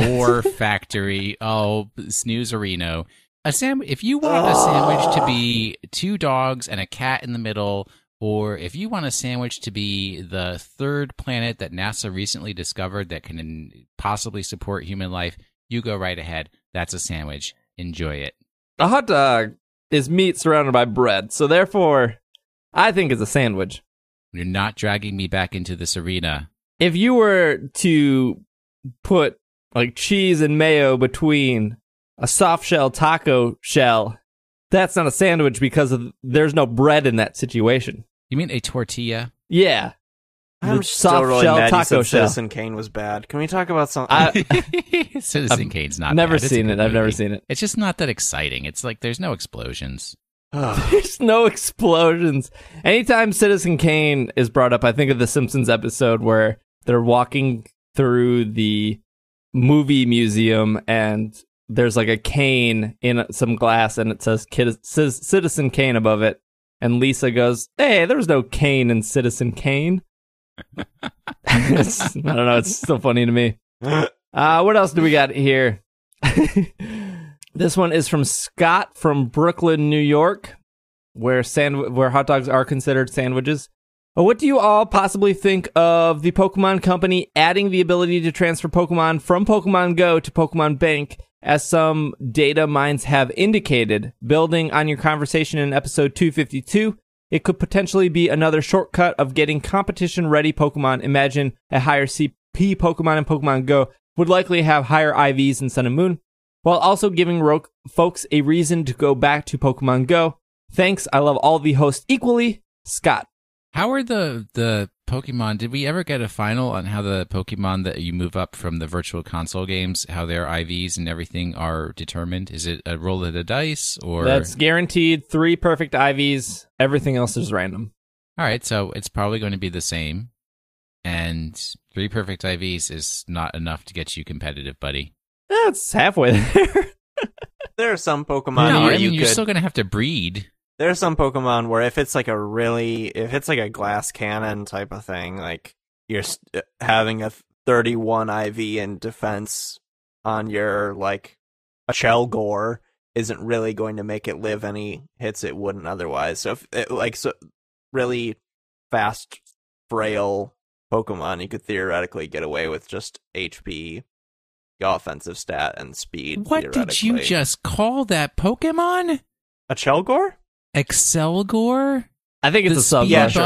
Yeah. War Factory. Oh, Snoozerino. If you want a sandwich to be two dogs and a cat in the middle, or if you want a sandwich to be the third planet that NASA recently discovered that can possibly support human life, you go right ahead. That's a sandwich. Enjoy it. A hot dog is meat surrounded by bread, so therefore, I think it's a sandwich. You're not dragging me back into this arena. If you were to put like cheese and mayo between a soft shell taco shell, that's not a sandwich because there's no bread in that situation. You mean a tortilla? Yeah. I'm still really mad you said Citizen Kane was bad. Can we talk about something? Citizen Kane's not bad. I've never seen it. It's just not that exciting. It's like there's no explosions. There's no explosions. Anytime Citizen Kane is brought up, I think of the Simpsons episode where they're walking through the movie museum and there's like a cane in some glass, and it says Citizen Kane above it. And Lisa goes, "Hey, there's no cane in Citizen Kane." I don't know. It's still funny to me. What else do we got here? This one is from Scott from Brooklyn, New York, where hot dogs are considered sandwiches. What do you all possibly think of the Pokemon Company adding the ability to transfer Pokemon from Pokemon Go to Pokemon Bank? As some data mines have indicated, building on your conversation in episode 252, it could potentially be another shortcut of getting competition-ready Pokemon. Imagine a higher CP Pokemon in Pokemon Go would likely have higher IVs in Sun and Moon, while also giving folks a reason to go back to Pokemon Go. Thanks, I love all the hosts equally, Scott. How are the Pokemon? Did we ever get a final on how the Pokemon that you move up from the virtual console games, how their IVs and everything are determined? Is it a roll of the dice, or that's guaranteed 3 perfect IVs? Everything else is random. All right, so it's probably going to be the same, and 3 perfect IVs is not enough to get you competitive, buddy. That's halfway there. There are some Pokemon. No, you're still going to have to breed. There are some Pokemon where if it's like a glass cannon type of thing, like you're having a 31 IV in defense on your, like, a Chelgore isn't really going to make it live any hits it wouldn't otherwise. So, really fast, frail Pokemon, you could theoretically get away with just HP, your offensive stat, and speed. What did you just call that Pokemon? A Chelgore? Excelgore? I think it's a sub. Yeah, sure.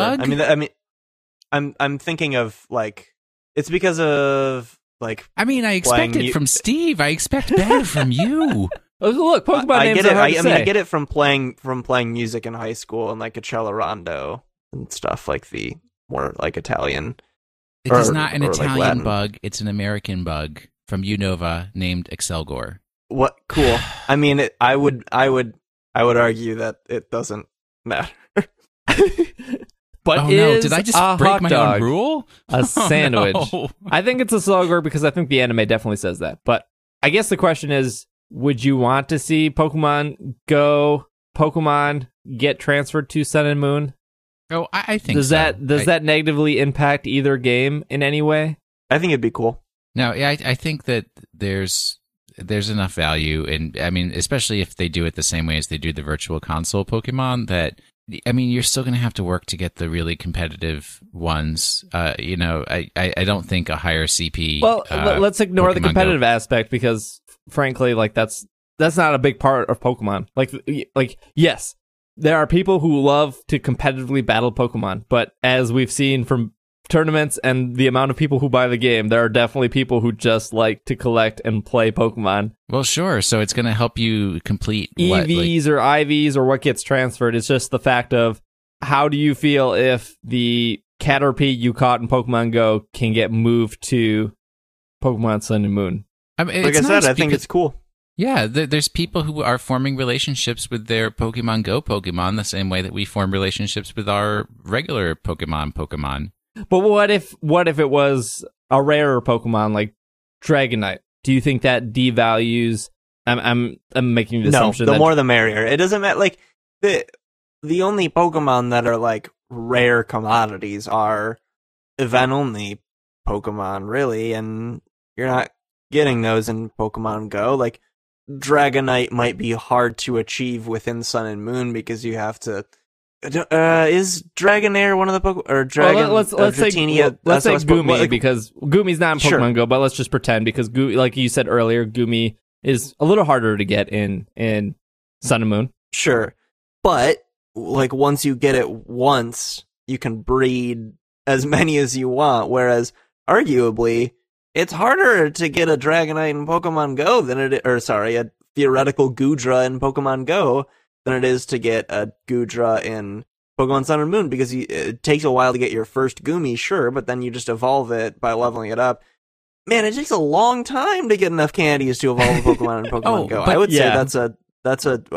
I'm thinking of, like, it's because of, like, I mean, I expect it from Steve. I expect bad from you. Look, Pokemon names get it. I get it from playing music in high school and like Coachella Rondo and stuff, like the more like Italian. It's not an Italian bug. It's an American bug from Unova named Excelgore. What? Cool. I mean, I would argue that it doesn't matter. But did I just break my own rule? A sandwich. No. I think it's a slugger because I think the anime definitely says that. But I guess the question is, would you want to see Pokemon Go, Pokemon get transferred to Sun and Moon? Oh, I think does so. Does that negatively impact either game in any way? I think it'd be cool. No, yeah, I think that there's enough value, and I mean, especially if they do it the same way as they do the virtual console Pokemon, that, I mean, you're still going to have to work to get the really competitive ones. I don't think a higher CP. Well, let's ignore Pokemon the competitive Go. Aspect because, frankly, like that's not a big part of Pokemon. Like yes, there are people who love to competitively battle Pokemon, but as we've seen from tournaments and the amount of people who buy the game, there are definitely people who just like to collect and play Pokemon. Well, sure. So it's going to help you complete what, EVs or IVs or what gets transferred. It's just the fact of how do you feel if the Caterpie you caught in Pokemon Go can get moved to Pokemon Sun and Moon. I mean, like I said, I think it's cool. Yeah, there's people who are forming relationships with their Pokemon Go Pokemon the same way that we form relationships with our regular Pokemon. But what if it was a rarer Pokemon like Dragonite? Do you think that devalues? I'm making the assumption. No, the more the merrier. It doesn't matter. Like the only Pokemon that are like rare commodities are event only Pokemon, really, and you're not getting those in Pokemon Go. Like Dragonite might be hard to achieve within Sun and Moon because you have to. Is Dragonair one of the Pokemon? Or Dragon? Well, let's say Goomy, because Goomy's not in Pokemon Go, but let's just pretend because, like you said earlier, Goomy is a little harder to get in Sun and Moon. Sure, but like once you get it once, you can breed as many as you want. Whereas, arguably, it's harder to get a Dragonite in Pokemon Go a theoretical Goodra in Pokemon Go than it is to get a Goodra in Pokemon Sun and Moon, because it takes a while to get your first Goomy, sure, but then you just evolve it by leveling it up. Man, it takes a long time to get enough candies to evolve a Pokemon in Pokemon Go. I would say that's a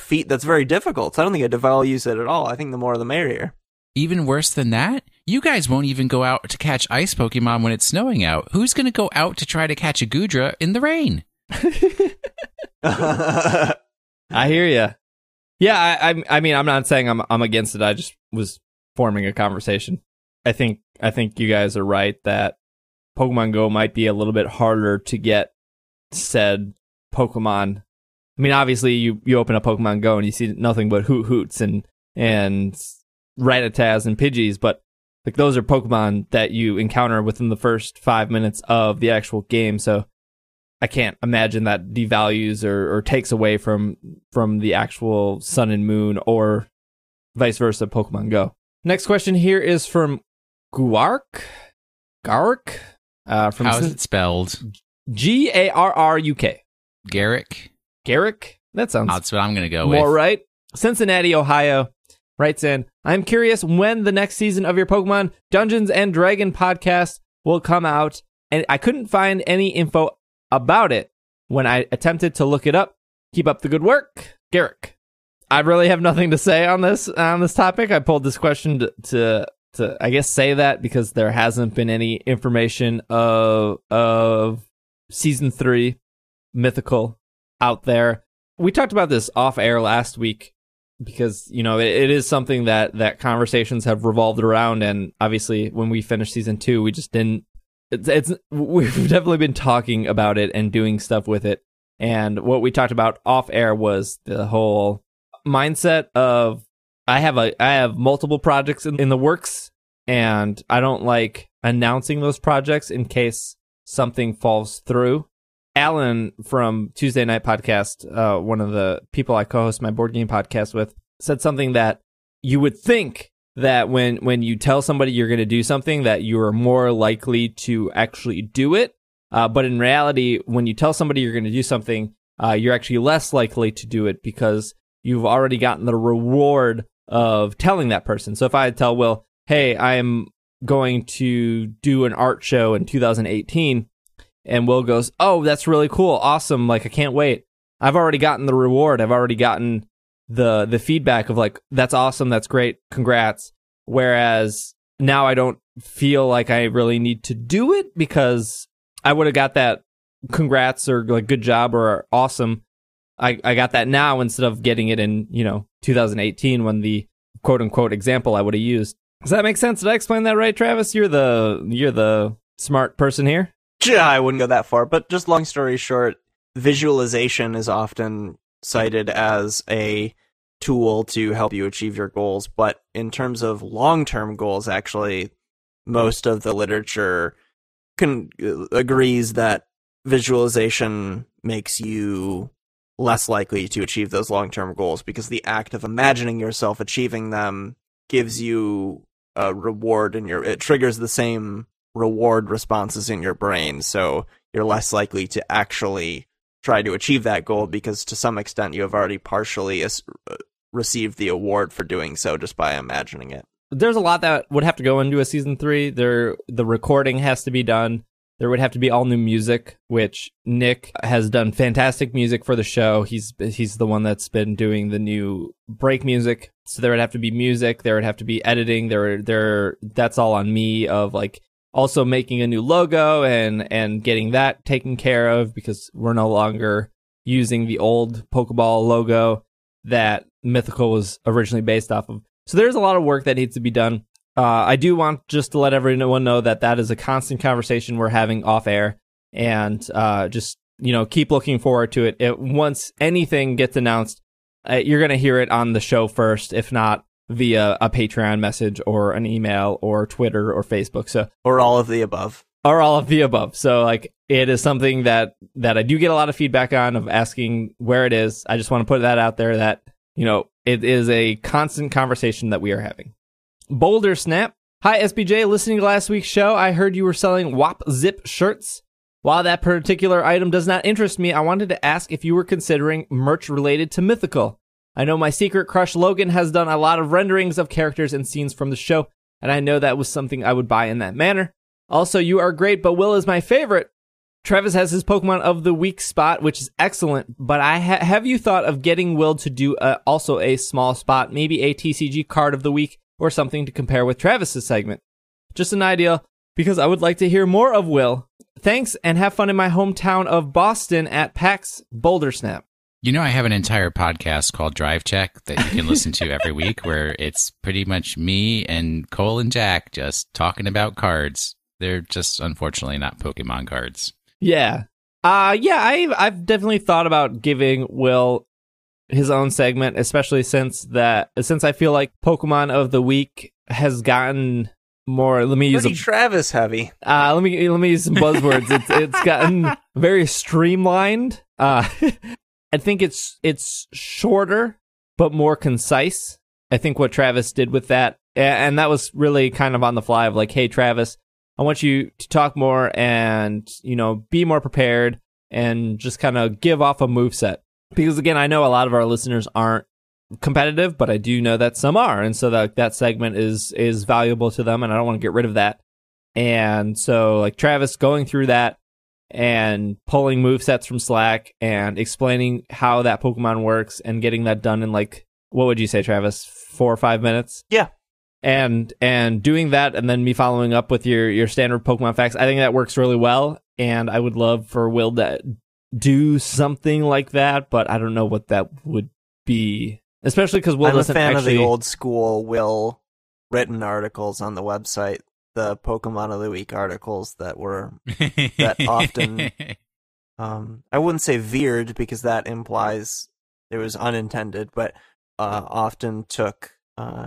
feat that's very difficult, so I don't think it devalues it at all. I think the more the merrier. Even worse than that, you guys won't even go out to catch ice Pokemon when it's snowing out. Who's going to go out to try to catch a Goodra in the rain? I hear you. Yeah, I mean, I'm not saying I'm against it. I just was forming a conversation. I think you guys are right that Pokemon Go might be a little bit harder to get said Pokemon. I mean, obviously, you open up Pokemon Go and you see nothing but Hoot-Hoots and Rattatas and Pidgeys, but like those are Pokemon that you encounter within the first 5 minutes of the actual game. So I can't imagine that devalues or takes away from the actual Sun and Moon or vice versa Pokemon Go. Next question here is from Garrick. From how is it spelled? Garruk. Garrick? That sounds... That's what I'm going to go with. All right. Cincinnati, Ohio writes in, I'm curious when the next season of your Pokemon Dungeons and Dragon podcast will come out, and I couldn't find any info about it when I attempted to look it up. Keep up the good work, Garrick. I really have nothing to say on this topic. I pulled this question to I guess say that because there hasn't been any information of season 3 Mythical out there. We talked about this off air last week because, you know, it is something that conversations have revolved around, and obviously when we finished season 2, we just didn't. We've definitely been talking about it and doing stuff with it, and what we talked about off air was the whole mindset of I have multiple projects in the works, and I don't like announcing those projects in case something falls through. Alan from Tuesday Night Podcast, one of the people I co-host my board game podcast with, said something that you would think that when you tell somebody you're going to do something, that you are more likely to actually do it. But in reality, when you tell somebody you're going to do something, you're actually less likely to do it because you've already gotten the reward of telling that person. So if I tell Will, hey, I'm going to do an art show in 2018, and Will goes, oh, that's really cool, awesome, like I can't wait. I've already gotten the reward. I've already gotten the feedback of like, that's awesome, that's great, congrats. Whereas now I don't feel like I really need to do it because I would have got that congrats or like good job or awesome. I got that now instead of getting it in, you know, 2018 when the quote unquote example I would have used. Does that make sense? Did I explain that right, Travis? You're the smart person here. Yeah, I wouldn't go that far, but just long story short, visualization is often cited as a tool to help you achieve your goals, but in terms of long-term goals, actually, most of the literature agrees that visualization makes you less likely to achieve those long-term goals because the act of imagining yourself achieving them gives you reward in your, it triggers the same reward responses in your brain, so you're less likely to actually try to achieve that goal because to some extent you have already partially received the award for doing so just by imagining it. There's a lot that would have to go into a season 3. The recording has to be done. There would have to be all new music, which Nick has done fantastic music for the show. He's the one that's been doing the new break music. So there would have to be music. There would have to be editing. That's all on me, of like also making a new logo and getting that taken care of, because we're no longer using the old Pokeball logo that Mythical was originally based off of. So there's a lot of work that needs to be done. I do want just to let everyone know that that is a constant conversation we're having off air, and just, you know, keep looking forward to it. Once anything gets announced, you're going to hear it on the show first, if not via a Patreon message or an email or Twitter or Facebook. So, or all of the above. Or all of the above. So like, it is something that I do get a lot of feedback on, of asking where it is. I just want to put that out there that, you know, it is a constant conversation that we are having. Boulder Snap. Hi, SBJ. Listening to last week's show, I heard you were selling WAP Zip shirts. While that particular item does not interest me, I wanted to ask if you were considering merch related to Mythical. I know my secret crush, Logan, has done a lot of renderings of characters and scenes from the show, and I know that was something I would buy in that manner. Also, you are great, but Will is my favorite. Travis has his Pokemon of the Week spot, which is excellent, but have you thought of getting Will to do also a small spot, maybe a TCG card of the week, or something to compare with Travis's segment? Just an idea, because I would like to hear more of Will. Thanks, and have fun in my hometown of Boston at PAX. Boulder Snap. You know, I have an entire podcast called Drive Check that you can listen to every week, where it's pretty much me and Cole and Jack just talking about cards. They're just, unfortunately, not Pokemon cards. Yeah. I've definitely thought about giving Will his own segment, especially since I feel like Pokemon of the Week has gotten more, Travis heavy. Let me use some buzzwords. It's gotten very streamlined. I think it's shorter but more concise. I think what Travis did with that, and that was really kind of on the fly, of like, hey Travis, I want you to talk more and, you know, be more prepared and just kind of give off a moveset. Because again, I know a lot of our listeners aren't competitive, but I do know that some are, and so that segment is valuable to them, and I don't want to get rid of that. And so like Travis going through that and pulling movesets from Slack and explaining how that Pokemon works and getting that done in, like, what would you say, Travis, 4 or 5 minutes? Yeah. And doing that, and then me following up with your standard Pokemon facts, I think that works really well, and I would love for Will to do something like that, but I don't know what that would be, especially because Will doesn't actually... I'm a fan of the old school Will written articles on the website, the Pokemon of the Week articles that often... I wouldn't say veered, because that implies it was unintended, but often took...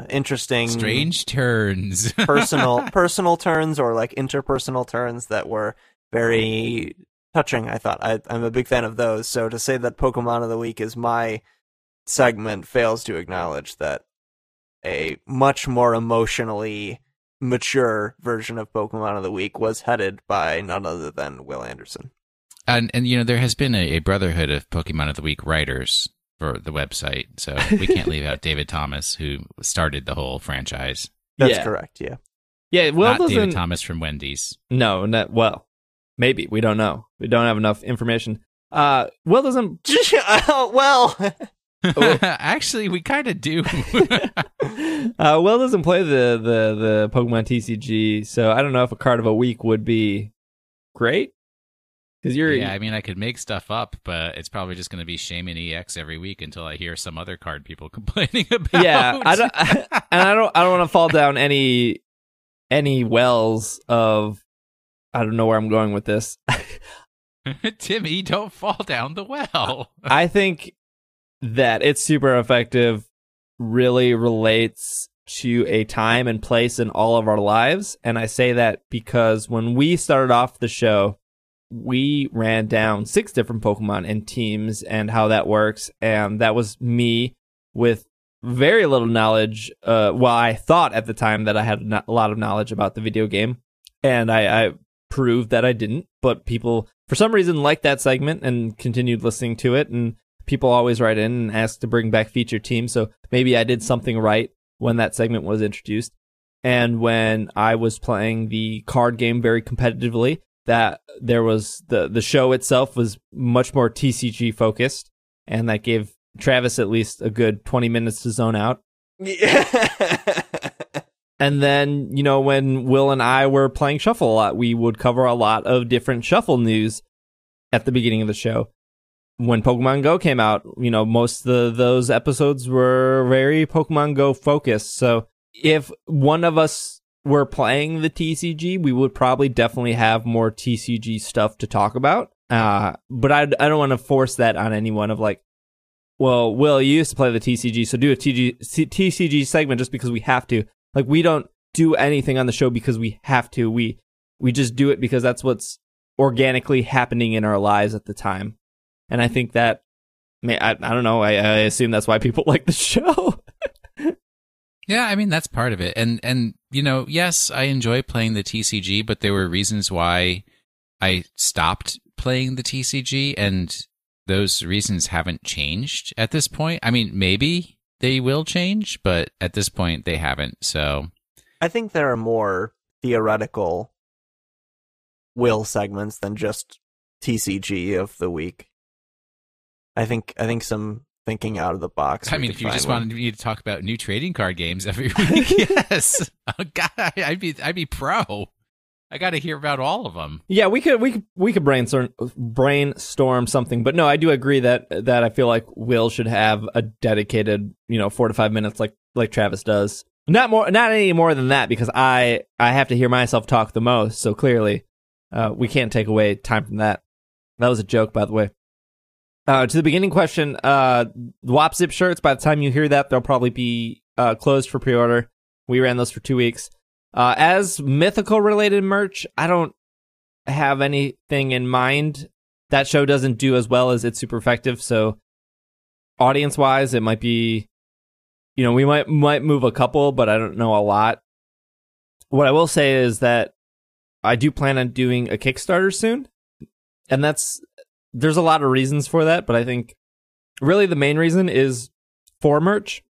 interesting, strange turns, personal turns, or like interpersonal turns that were very touching. I thought I'm a big fan of those. So to say that Pokemon of the Week is my segment fails to acknowledge that a much more emotionally mature version of Pokemon of the Week was headed by none other than Will Anderson. And you know, there has been a brotherhood of Pokemon of the Week writers for the website, so we can't leave out David Thomas, who started the whole franchise. That's correct, yeah. Yeah, Will not doesn't... David Thomas from Wendy's. No, not well. Maybe, we don't know. We don't have enough information. Will doesn't... Actually, we kind of do. Will doesn't play the Pokemon TCG, so I don't know if a card of a week would be great. Yeah, I mean, I could make stuff up, but it's probably just going to be Shaman EX every week until I hear some other card people complaining about. Yeah, I don't want to fall down any wells of, I don't know where I'm going with this. Timmy, don't fall down the well. I think that It's Super Effective really relates to a time and place in all of our lives, and I say that because when we started off the show, we ran down 6 different Pokemon and teams and how that works. And that was me with very little knowledge. Well, I thought at the time that I had a lot of knowledge about the video game, and I proved that I didn't. But people, for some reason, liked that segment and continued listening to it. And people always write in and ask to bring back feature teams. So maybe I did something right when that segment was introduced. And when I was playing the card game very competitively, that there was the show itself was much more TCG focused, and that gave Travis at least a good 20 minutes to zone out. Yeah. And then, you know, when Will and I were playing Shuffle a lot, we would cover a lot of different Shuffle news at the beginning of the show. When Pokemon Go came out, you know, most of those episodes were very Pokemon Go focused. So if one of us were playing the TCG, we would probably definitely have more TCG stuff to talk about. But I don't want to force that on anyone of like, well, Will, you used to play the TCG, so do a TCG segment just because we have to. Like, we don't do anything on the show because we have to. We just do it because that's what's organically happening in our lives at the time. And I think that, I don't know, I assume that's why people like the show. Yeah, I mean, that's part of it. And you know, yes, I enjoy playing the TCG, but there were reasons why I stopped playing the TCG, and those reasons haven't changed at this point. I mean, maybe they will change, but at this point they haven't, so... I think there are more theoretical Will segments than just TCG of the week. I think some thinking out of the box. I mean, if you just wanted me to talk about new trading card games every week, yes. Oh, God, I'd be pro. I got to hear about all of them. Yeah, we could brainstorm something, but no, I do agree that I feel like Will should have a dedicated, you know, 4 to 5 minutes like Travis does. Not any more than that, because I have to hear myself talk the most. So clearly, we can't take away time from that. That was a joke, by the way. To the beginning question, WAP Zip shirts. By the time you hear that, they'll probably be closed for pre-order. We ran those for 2 weeks. As Mythical-related merch, I don't have anything in mind. That show doesn't do as well as It's Super Effective, so audience-wise, it might be... You know, we might move a couple, but I don't know a lot. What I will say is that I do plan on doing a Kickstarter soon, and that's... There's a lot of reasons for that, but I think really the main reason is for merch.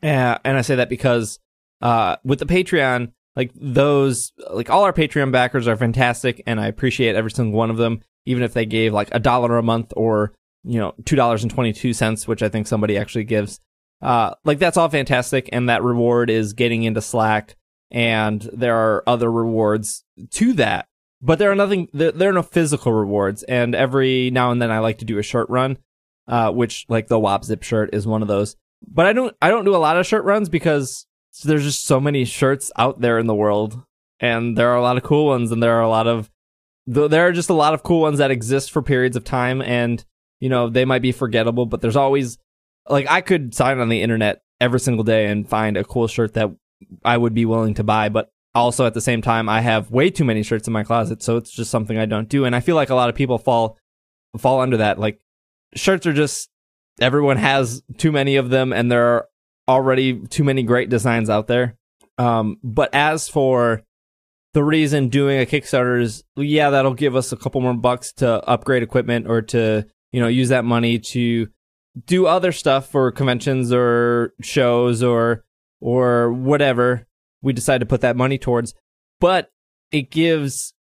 And I say that because with the Patreon... all our Patreon backers are fantastic, and I appreciate every single one of them, even if they gave like $1 a month or, you know, $2.22, which I think somebody actually gives. That's all fantastic, and that reward is getting into Slack, and there are other rewards to that. But there are no physical rewards, and every now and then I like to do a shirt run, which like the WAP Zip shirt is one of those. But I don't do a lot of shirt runs because so there's just so many shirts out there in the world, and there are a lot of cool ones, and there are just a lot of cool ones that exist for periods of time, and, you know, they might be forgettable, but there's always, like, I could sign on the internet every single day and find a cool shirt that I would be willing to buy, but also at the same time, I have way too many shirts in my closet, so it's just something I don't do, and I feel like a lot of people fall under that. Like, shirts are just, everyone has too many of them, and there are already too many great designs out there. But as for the reason doing a Kickstarter is, yeah, that'll give us a couple more bucks to upgrade equipment or to, you know, use that money to do other stuff for conventions or shows or whatever we decide to put that money towards. But it gives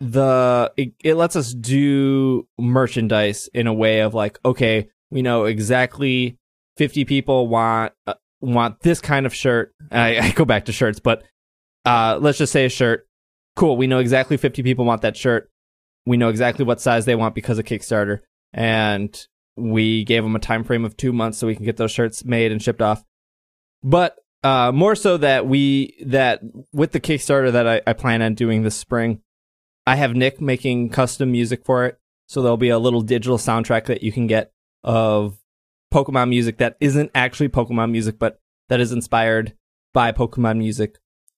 it lets us do merchandise in a way of like, okay, we know exactly 50 people want this kind of shirt. I go back to shirts, but let's just say a shirt. Cool, we know exactly 50 people want that shirt. We know exactly what size they want because of Kickstarter, and we gave them a time frame of 2 months so we can get those shirts made and shipped off. But more so that with the Kickstarter that I plan on doing this spring, I have Nick making custom music for it, so there'll be a little digital soundtrack that you can get of Pokemon music that isn't actually Pokemon music, but that is inspired by Pokemon music.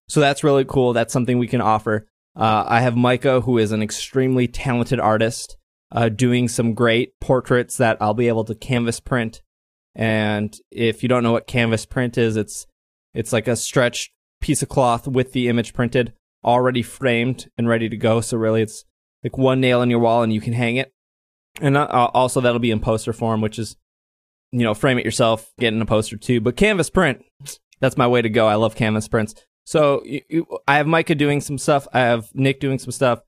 So that's really cool. That's something we can offer. I have Micah, who is an extremely talented artist, doing some great portraits that I'll be able to canvas print And if you don't know what canvas print is, it's like a stretched piece of cloth with the image printed, already framed and ready to go. So really, it's like one nail in your wall and you can hang it. And also, that'll be in poster form, which is, you know, frame it yourself, get in a poster too. But canvas print, that's my way to go. I love canvas prints. So I have Micah doing some stuff. I have Nick doing some stuff.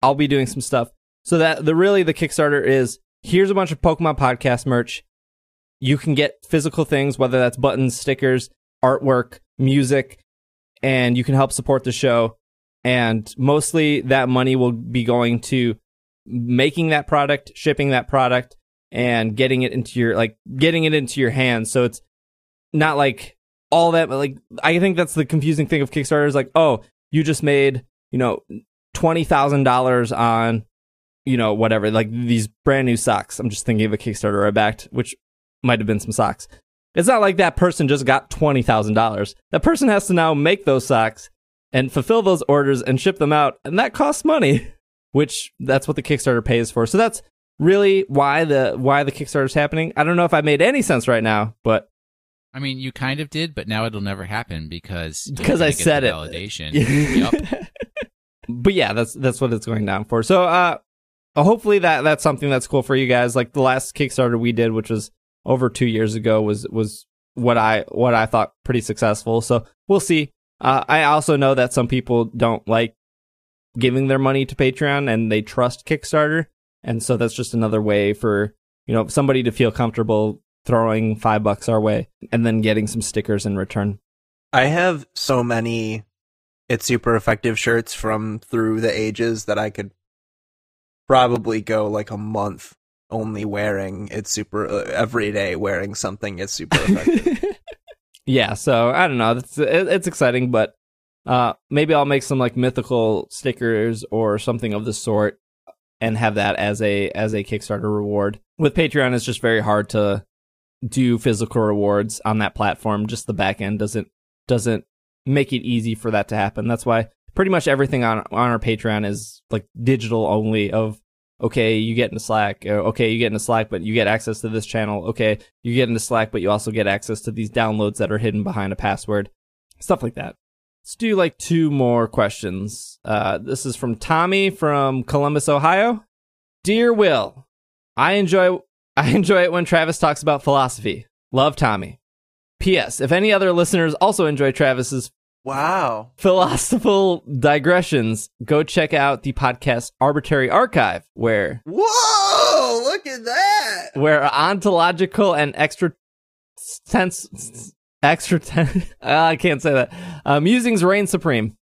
I'll be doing some stuff. So that the Kickstarter is, here's a bunch of Pokemon podcast merch. You can get physical things, whether that's buttons, stickers, artwork, music, and you can help support the show. And mostly that money will be going to making that product, shipping that product, and getting it into your hands. So it's not like all that, but like, I think that's the confusing thing of Kickstarter is like, oh, you just made, you know, $20,000 on, you know, whatever, like these brand new socks. I'm just thinking of a Kickstarter I backed, which might have been some socks. It's not like that person just got $20,000. That person has to now make those socks and fulfill those orders and ship them out. And that costs money, which that's what the Kickstarter pays for. So that's really why the Kickstarter's happening. I don't know if I made any sense right now, but I mean, you kind of did, but now it'll never happen because I said it. Validation. Yep. But yeah, that's what it's going down for. So hopefully that's something that's cool for you guys. Like the last Kickstarter we did, which was over 2 years ago, was what I thought pretty successful. So we'll see. I also know that some people don't like giving their money to Patreon and they trust Kickstarter, and so that's just another way for, you know, somebody to feel comfortable throwing $5 our way and then getting some stickers in return. I have so many It's Super Effective shirts from through the ages that I could probably go like a month only wearing It's Super every day, wearing something It's Super Effective. Yeah, so I don't know. It's exciting, but maybe I'll make some like mythical stickers or something of the sort, and have that as a Kickstarter reward. With Patreon, it's just very hard to do physical rewards on that platform. Just the back end doesn't make it easy for that to happen. That's why pretty much everything on our Patreon is like digital only. Of okay, you get into Slack. Okay, you get into Slack, but you get access to this channel. Okay, you get into Slack, but you also get access to these downloads that are hidden behind a password. Stuff like that. Let's do like two more questions. This is from Tommy from Columbus, Ohio. Dear Will, I enjoy it when Travis talks about philosophy. Love, Tommy. P.S. If any other listeners also enjoy Travis's philosophical digressions, go check out the podcast Arbitrary Archive, where look at that, where ontological and musings reign supreme.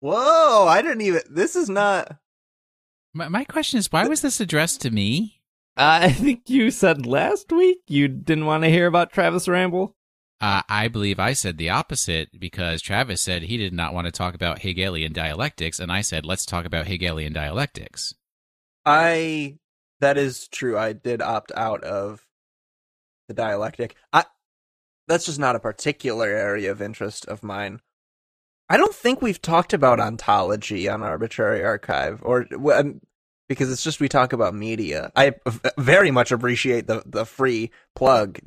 Whoa, I didn't even. This is not. My question is, why was this addressed to me? I think you said last week you didn't want to hear about Travis ramble. I believe I said the opposite, because Travis said he did not want to talk about Hegelian dialectics, and I said, let's talk about Hegelian dialectics. That is true. I did opt out of the dialectic. That's just not a particular area of interest of mine. I don't think we've talked about ontology on Arbitrary Archive, or because it's just we talk about media. I very much appreciate the free plug.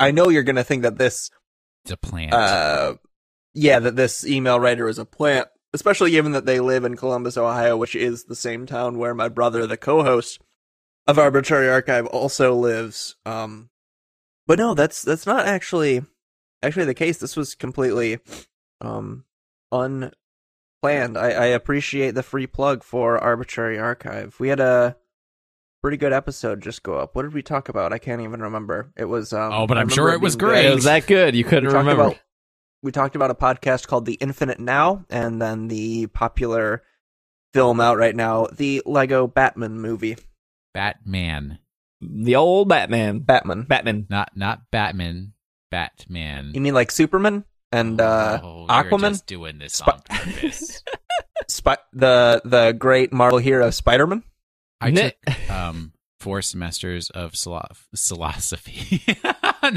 I know you're going to think that it's a plant. That this email writer is a plant, especially given that they live in Columbus, Ohio, which is the same town where my brother, the co-host of Arbitrary Archive, also lives. But no, that's not actually the case. This was completely unplanned. I appreciate the free plug for Arbitrary Archive. We had a pretty good episode just go up. What did we talk about? I can't even remember. It was but I'm sure it was great. It was that good. You couldn't remember. We talked about a podcast called The Infinite Now, and then the popular film out right now, the Lego Batman movie. Batman. The old Batman. Batman. Not Batman. Batman. You mean like Superman and Aquaman? You're just doing this on purpose. The great Marvel hero Spider-Man. I took 4 semesters of philosophy.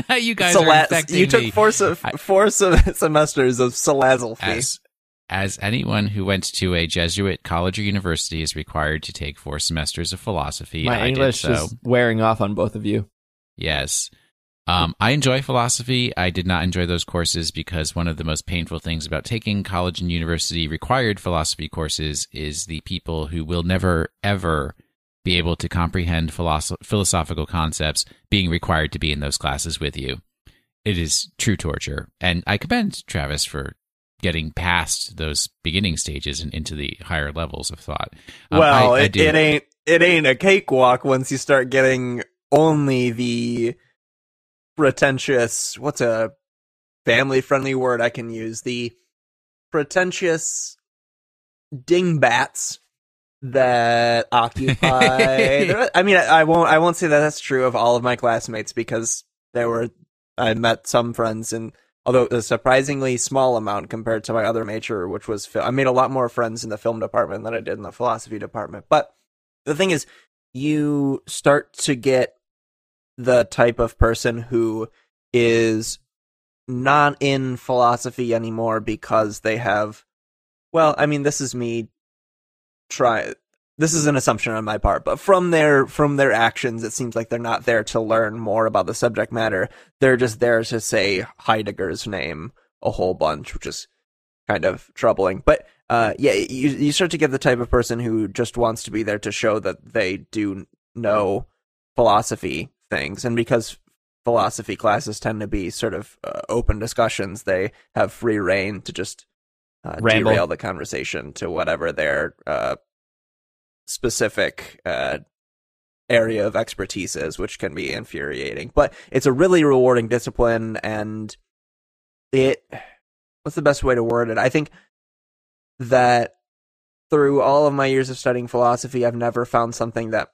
Now you guys are infecting me. You took four semesters of philosophy. As anyone who went to a Jesuit college or university is required to take 4 semesters of philosophy. My English is wearing off on both of you. Yes. I enjoy philosophy. I did not enjoy those courses because one of the most painful things about taking college and university required philosophy courses is the people who will never, ever be able to comprehend philosophical concepts being required to be in those classes with you. It is true torture. And I commend Travis for getting past those beginning stages and into the higher levels of thought. Well, it ain't a cakewalk once you start getting only the pretentious, what's a family-friendly word I can use, the pretentious dingbats that occupy... I mean, I won't say that that's true of all of my classmates, because I met some friends, and although a surprisingly small amount compared to my other major, which was film. I made a lot more friends in the film department than I did in the philosophy department. But the thing is, you start to get the type of person who is not in philosophy anymore because they have, well, I mean, this is an assumption on my part, but from their actions, it seems like they're not there to learn more about the subject matter. They're just there to say Heidegger's name a whole bunch, which is kind of troubling. But yeah, you start to get the type of person who just wants to be there to show that they do know philosophy things, and because philosophy classes tend to be sort of open discussions, they have free reign to just derail the conversation to whatever their specific area of expertise is, which can be infuriating. But it's a really rewarding discipline, and what's the best way to word it? I think that through all of my years of studying philosophy, I've never found something that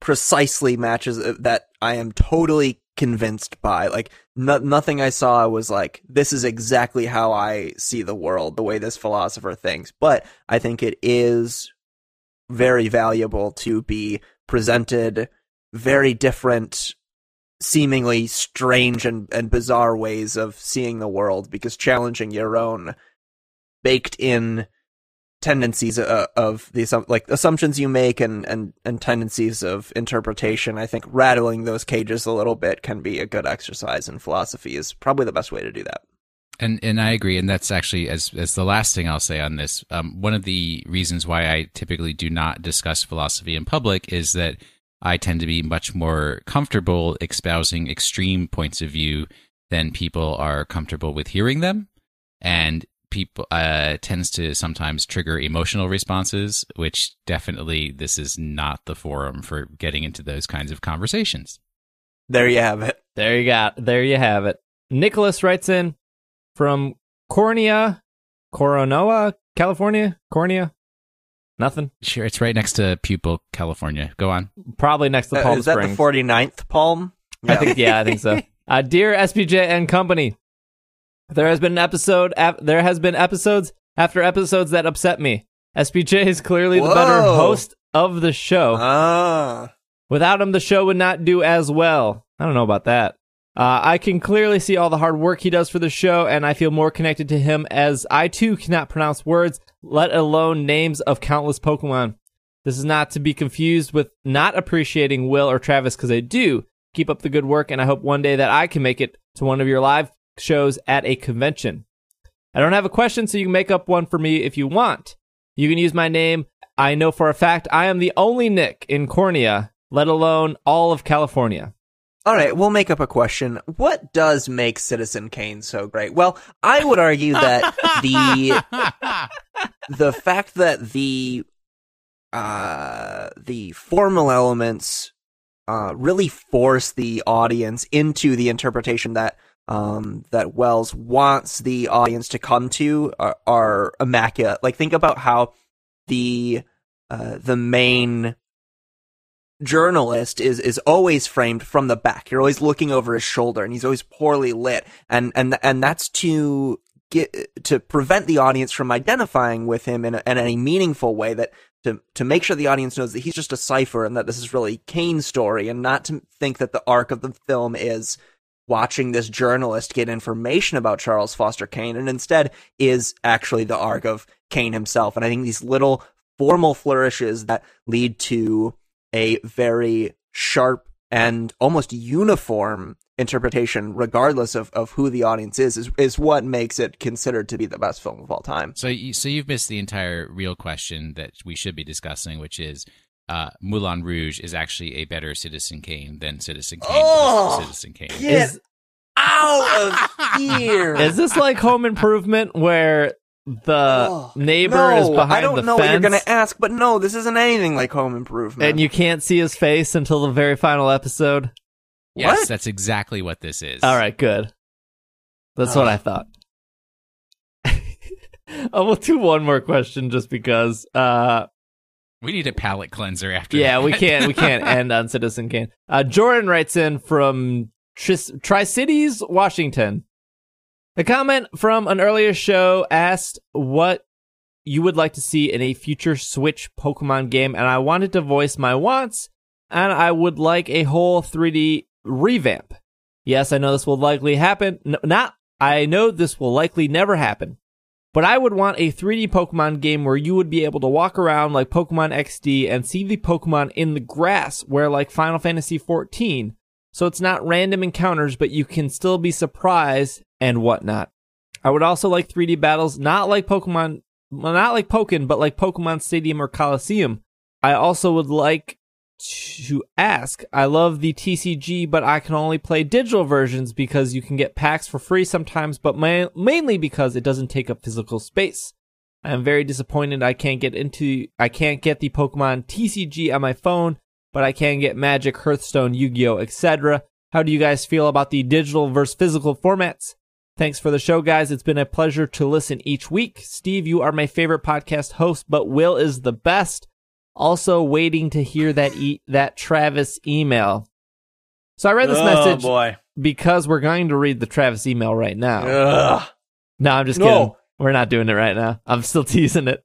precisely matches that I am totally convinced by. Like, nothing I saw was like, this is exactly how I see the world, the way this philosopher thinks. But I think it is very valuable to be presented very different, seemingly strange and bizarre ways of seeing the world, because challenging your own baked in tendencies of the assumptions you make and tendencies of interpretation, I think rattling those cages a little bit can be a good exercise, and philosophy is probably the best way to do that. And I agree, and that's actually, as the last thing I'll say on this, one of the reasons why I typically do not discuss philosophy in public is that I tend to be much more comfortable espousing extreme points of view than people are comfortable with hearing them, and people tends to sometimes trigger emotional responses, which definitely this is not the forum for getting into those kinds of conversations. There you have it. There you have it. Nicholas writes in from Coronoa, California. Cornea? Nothing? Sure, it's right next to Pupil, California. Go on. Probably next to Palm Springs. Is that the 49th Palm? Yeah. I think so. Dear SBJ and company, there has been episodes after episodes that upset me. SBJ is clearly the better host of the show. Without him, the show would not do as well. I don't know about that. I can clearly see all the hard work he does for the show, and I feel more connected to him as I, too, cannot pronounce words, let alone names of countless Pokemon. This is not to be confused with not appreciating Will or Travis, because they do. Keep up the good work, and I hope one day that I can make it to one of your live shows at a convention. I don't have a question, so you can make up one for me if you want. You can use my name. I know for a fact I am the only Nick in Cornea, let alone all of California. All right, we'll make up a question. What does make Citizen Kane so great? Well, I would argue that the fact that the formal elements really force the audience into the interpretation that Wells wants the audience to come to are immaculate. Like, think about how the main journalist is always framed from the back. You're always looking over his shoulder, and he's always poorly lit, and that's to prevent the audience from identifying with him in any meaningful way, that to make sure the audience knows that he's just a cipher and that this is really Kane's story, and not to think that the arc of the film is watching this journalist get information about Charles Foster Kane, and instead is actually the arc of Kane himself. And I think these little formal flourishes that lead to a very sharp and almost uniform interpretation, regardless of who the audience is what makes it considered to be the best film of all time. So you've missed the entire real question that we should be discussing, which is Moulin Rouge is actually a better Citizen Kane than Citizen Kane. Oh, Citizen Kane. Get out of here! Is this like Home Improvement where the neighbor is behind the fence? I don't know what you're going to ask, but no, this isn't anything like Home Improvement. And you can't see his face until the very final episode? Yes, what? That's exactly what this is. All right, good. That's what I thought. I will do one more question just because... we need a palate cleanser after that. We can't end on Citizen Kane. Jordan writes in from Tri-Cities, Washington. A comment from an earlier show asked what you would like to see in a future Switch Pokemon game, and I wanted to voice my wants, and I would like a whole 3D revamp. Yes, I know this will likely happen. I know this will likely never happen. But I would want a 3D Pokemon game where you would be able to walk around like Pokemon XD and see the Pokemon in the grass, where like Final Fantasy 14. So it's not random encounters, but you can still be surprised and whatnot. I would also like 3D battles, not like Pokken, but like Pokemon Stadium or Coliseum. I also would like to ask, I love the TCG, but I can only play digital versions because you can get packs for free sometimes, but mainly because it doesn't take up physical space. I am very disappointed I can't get the Pokemon TCG on my phone, but I can get Magic, Hearthstone, Yu-Gi-Oh, etc. How do you guys feel about the digital versus physical formats? Thanks for the show, guys. It's been a pleasure to listen each week. Steve, you are my favorite podcast host, but Will is the best. Also waiting to hear that Travis email. So I read this message because we're going to read the Travis email right now. Ugh. No, I'm just kidding. We're not doing it right now. I'm still teasing it.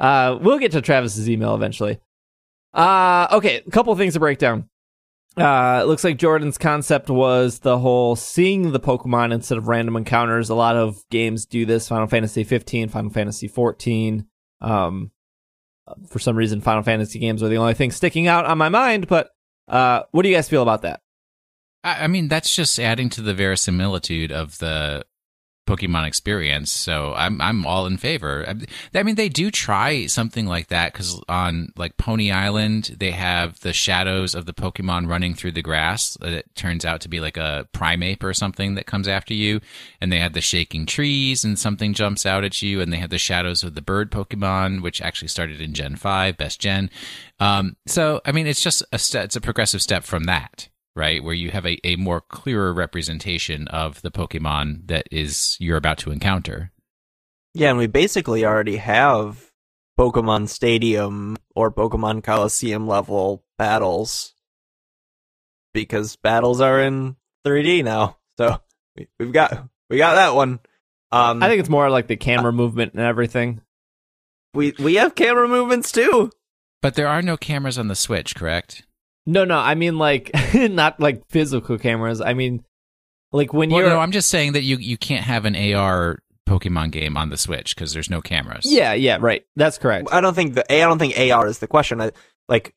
We'll get to Travis's email eventually. Okay, a couple of things to break down. It looks like Jordan's concept was the whole seeing the Pokemon instead of random encounters. A lot of games do this. Final Fantasy 15, Final Fantasy 14. For some reason, Final Fantasy games are the only thing sticking out on my mind, but what do you guys feel about that? I mean, that's just adding to the verisimilitude of the Pokemon experience, so I'm all in favor. I mean, they do try something like that, because on like Pony Island, they have the shadows of the Pokemon running through the grass. It turns out to be like a Primeape or something that comes after you, and they have the shaking trees and something jumps out at you, and they have the shadows of the bird Pokemon, which actually started in Gen 5, best gen. So, I mean, it's just it's a progressive step from that. Right, where you have a more clearer representation of the Pokemon that you're about to encounter. Yeah, and we basically already have Pokemon Stadium or Pokemon Coliseum level battles, because battles are in 3D now. So we've got that one. I think it's more like the camera movement and everything. We have camera movements too, but there are no cameras on the Switch, correct? No, I mean, like, not like physical cameras. I mean, like when you're... No, I'm just saying that you can't have an AR Pokemon game on the Switch because there's no cameras. Yeah, right. That's correct. I don't think AR is the question. I think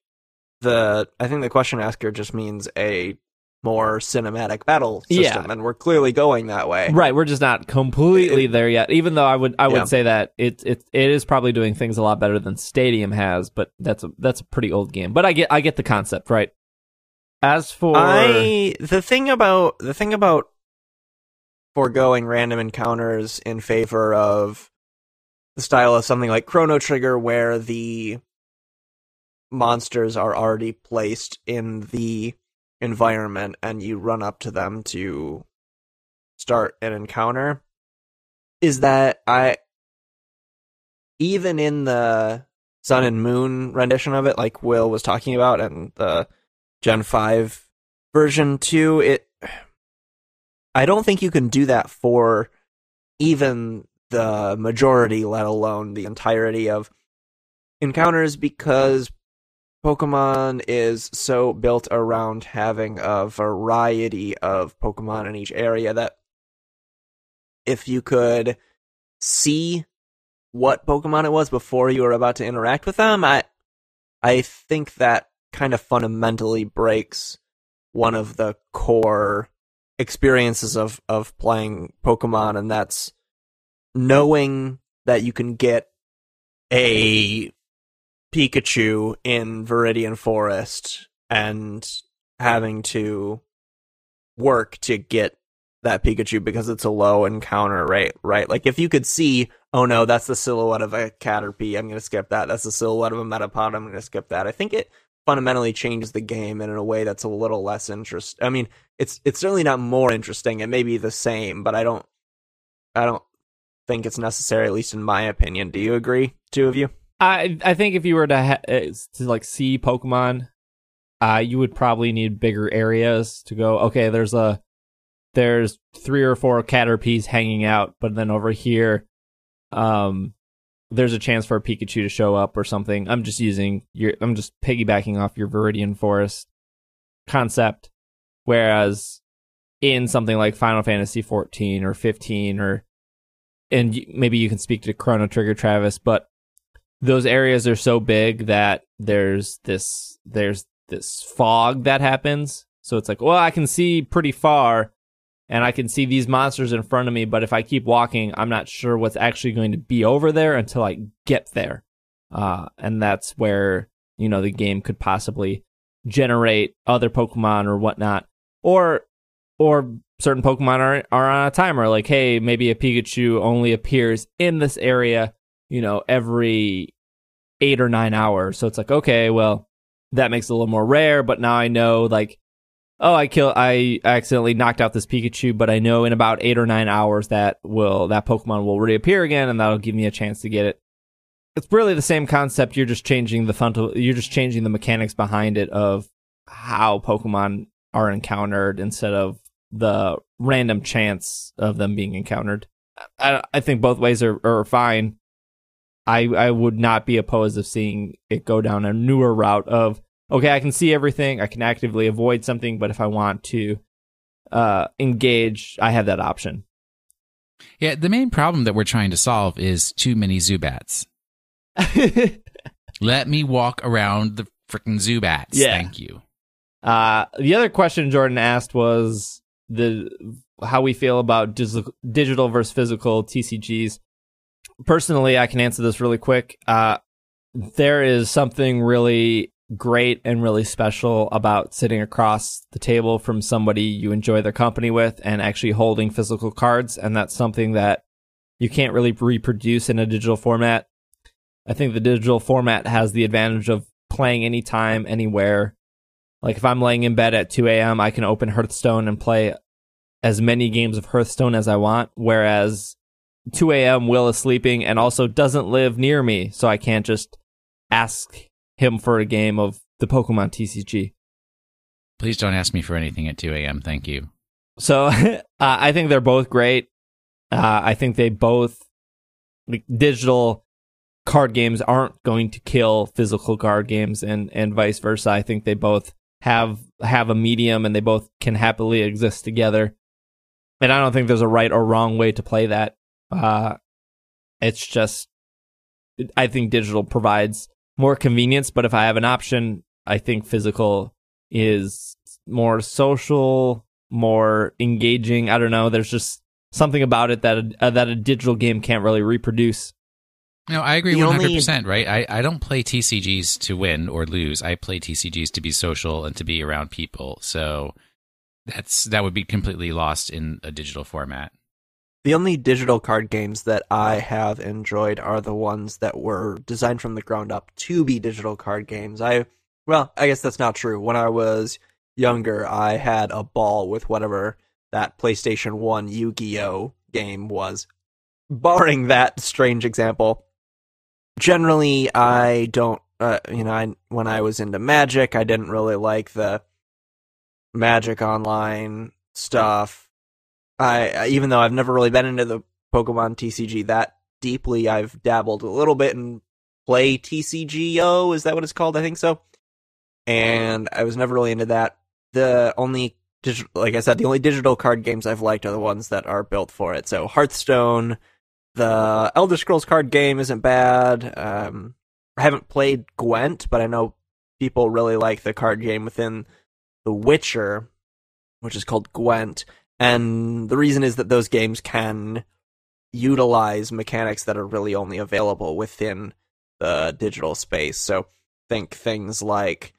the question asker just means a more cinematic battle system, and we're clearly going that way. Right, we're just not completely there yet, even though I would say that it is probably doing things a lot better than Stadium has, but that's a pretty old game. But I get the concept, right? As for the thing about foregoing random encounters in favor of the style of something like Chrono Trigger, where the monsters are already placed in the environment and you run up to them to start an encounter, is that even in the Sun and Moon rendition of it, like Will was talking about, and the Gen 5 version 2, I don't think you can do that for even the majority, let alone the entirety of encounters, because Pokemon is so built around having a variety of Pokemon in each area that if you could see what Pokemon it was before you were about to interact with them, I think that kind of fundamentally breaks one of the core experiences of playing Pokemon, and that's knowing that you can get a Pikachu in Viridian Forest and having to work to get that Pikachu because it's a low encounter rate, right? Like, if you could see, oh no, that's the silhouette of a Caterpie, I'm going to skip that. That's the silhouette of a Metapod, I'm going to skip that. I think it fundamentally changes the game in a way that's a little less interesting. I mean, it's certainly not more interesting. It may be the same, but I don't think it's necessary, at least in my opinion. Do you agree, two of you? I think if you were to like see Pokemon, you would probably need bigger areas to go, okay, there's three or four Caterpies hanging out, but then over here, there's a chance for a Pikachu to show up or something. I'm just piggybacking off your Viridian Forest concept. Whereas in something like Final Fantasy 14 or 15, and maybe you can speak to Chrono Trigger, Travis, but those areas are so big that there's this fog that happens. So it's like, well, I can see pretty far, and I can see these monsters in front of me, but if I keep walking, I'm not sure what's actually going to be over there until I get there. And that's where, the game could possibly generate other Pokemon or whatnot. Or certain Pokemon are on a timer, like, hey, maybe a Pikachu only appears in this area, every 8 or 9 hours. So it's like, okay, well, that makes it a little more rare, but now I know, like, oh, I accidentally knocked out this Pikachu, but I know in about 8 or 9 hours that Pokemon will reappear again, and that'll give me a chance to get it. It's really the same concept. You're just changing the mechanics behind it of how Pokemon are encountered instead of the random chance of them being encountered. I think both ways are fine. I would not be opposed to seeing it go down a newer route of, okay, I can see everything, I can actively avoid something, but if I want to engage, I have that option. Yeah, the main problem that we're trying to solve is too many Zubats. Let me walk around the freaking Zubats. Yeah. Thank you. The other question Jordan asked was how we feel about digital versus physical TCGs. Personally, I can answer this really quick. There is something really great and really special about sitting across the table from somebody you enjoy their company with and actually holding physical cards, and that's something that you can't really reproduce in a digital format. I think the digital format has the advantage of playing anytime, anywhere. Like, if I'm laying in bed at 2 a.m., I can open Hearthstone and play as many games of Hearthstone as I want, whereas 2 a.m., Will is sleeping and also doesn't live near me, so I can't just ask him for a game of the Pokemon TCG. Please don't ask me for anything at 2 a.m. Thank you. So I think they're both great. I think they both, like, digital card games aren't going to kill physical card games, and vice versa. I think they both have a medium, and they both can happily exist together. And I don't think there's a right or wrong way to play that. It's just, I think digital provides more convenience, but if I have an option, I think physical is more social, more engaging. I don't know, there's just something about it that a digital game can't really reproduce. No, I agree 100%, right? I don't play TCGs to win or lose. I play TCGs to be social and to be around people, so that would be completely lost in a digital format. The only digital card games that I have enjoyed are the ones that were designed from the ground up to be digital card games. I guess that's not true. When I was younger, I had a ball with whatever that PlayStation 1 Yu-Gi-Oh game was. Barring that strange example, generally I don't, when I was into Magic, I didn't really like the Magic Online stuff. Even though I've never really been into the Pokemon TCG that deeply, I've dabbled a little bit in Play TCGO, is that what it's called? I think so. And I was never really into that. The only digital card games I've liked are the ones that are built for it. So Hearthstone, the Elder Scrolls card game isn't bad. I haven't played Gwent, but I know people really like the card game within The Witcher, which is called Gwent. And the reason is that those games can utilize mechanics that are really only available within the digital space. So think things like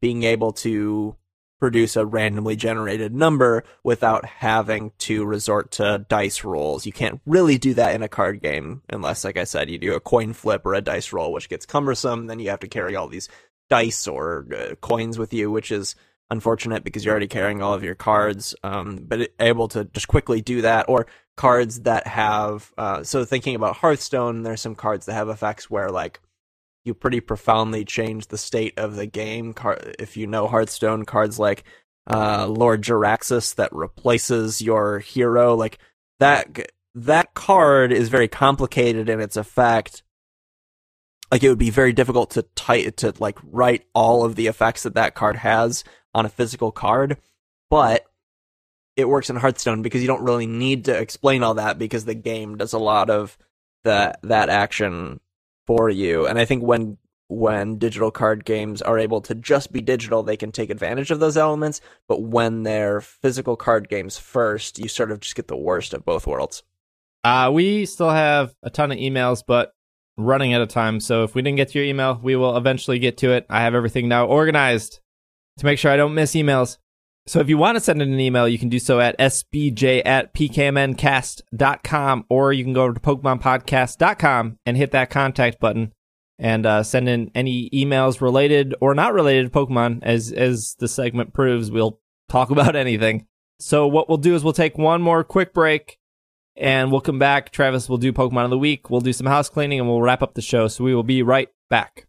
being able to produce a randomly generated number without having to resort to dice rolls. You can't really do that in a card game unless, like I said, you do a coin flip or a dice roll, which gets cumbersome. Then you have to carry all these dice or coins with you, which is unfortunate because you're already carrying all of your cards, but able to just quickly do that, or cards that have, so thinking about Hearthstone, there's some cards that have effects where, like, you pretty profoundly change the state of the game. If you know Hearthstone, cards like Lord Jaraxxus that replaces your hero, like, that card is very complicated in its effect. Like, it would be very difficult to like write all of the effects that card has on a physical card, but it works in Hearthstone because you don't really need to explain all that because the game does a lot of that action for you. And I think when digital card games are able to just be digital, they can take advantage of those elements, but when they're physical card games first, you sort of just get the worst of both worlds. We still have a ton of emails, but running out of time, so if we didn't get to your email, we will eventually get to it. I have everything now organized to make sure I don't miss emails. So if you want to send in an email, you can do so at sbj@pkmncast.com, or you can go over to pokemonpodcast.com and hit that contact button and send in any emails related or not related to Pokemon. As the segment proves, we'll talk about anything. So what we'll do is we'll take one more quick break, and we'll come back. Travis will do Pokemon of the Week. We'll do some house cleaning, and we'll wrap up the show. So we will be right back.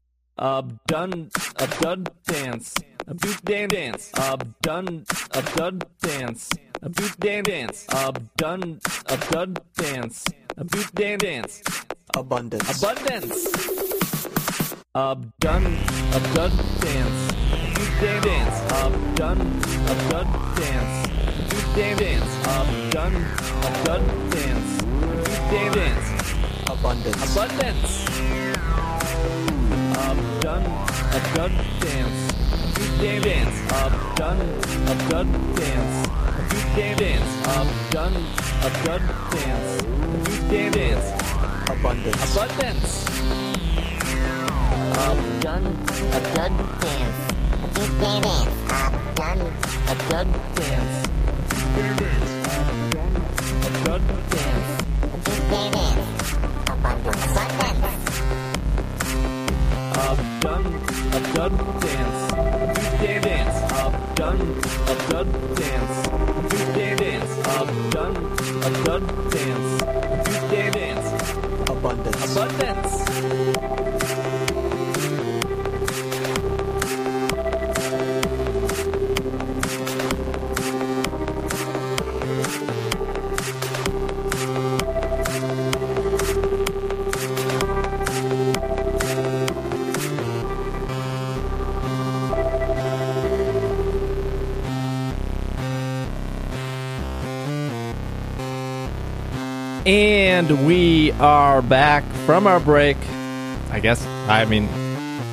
And we are back from our break. I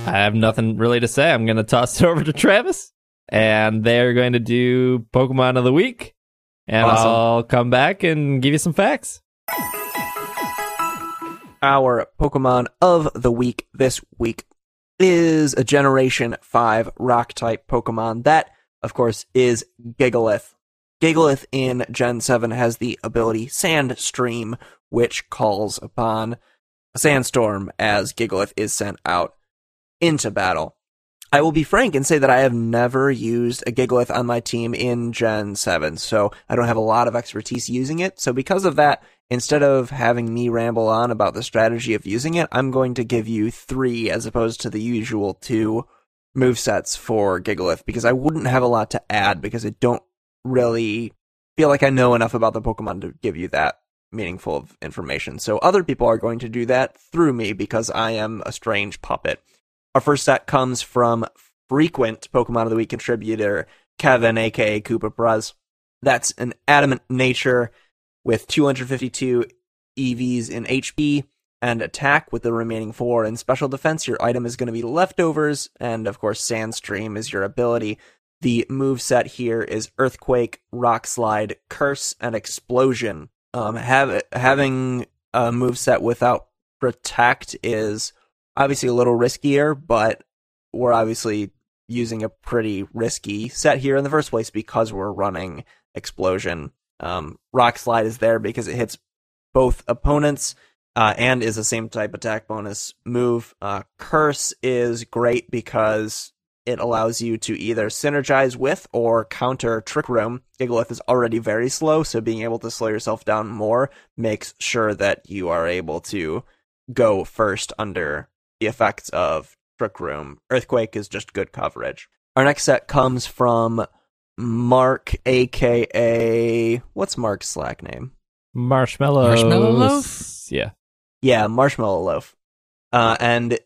have nothing really to say. I'm going to toss it over to Travis, and they're going to do Pokemon of the Week. And awesome. I'll come back and give you some facts. Our Pokemon of the Week this week is a Generation 5 Rock-type Pokemon. That, of course, is Gigalith. Gigalith in Gen 7 has the ability Sand Stream, which calls upon a sandstorm as Gigalith is sent out into battle. I will be frank and say that I have never used a Gigalith on my team in Gen 7, so I don't have a lot of expertise using it. So because of that, instead of having me ramble on about the strategy of using it, I'm going to give you 3 as opposed to the usual 2 movesets for Gigalith, because I wouldn't have a lot to add, because I don't really feel like I know enough about the Pokemon to give you that meaningful information. So other people are going to do that through me because I am a strange puppet. Our first set comes from frequent Pokemon of the Week contributor Kevin, aka Koopa Perez. That's an adamant nature with 252 EVs in HP, and attack with the remaining four. In special defense, your item is going to be leftovers, and of course Sandstream is your ability. The moveset here is Earthquake, Rock Slide, Curse, and Explosion. Having a moveset without Protect is obviously a little riskier, but we're obviously using a pretty risky set here in the first place because we're running Explosion. Rock Slide is there because it hits both opponents and is the same type attack bonus move. Curse is great because it allows you to either synergize with or counter Trick Room. Gigalith is already very slow, so being able to slow yourself down more makes sure that you are able to go first under the effects of Trick Room. Earthquake is just good coverage. Our next set comes from Mark, a.k.a. What's Mark's Slack name? Marshmallow Loaf? Yeah, Marshmallow Loaf. And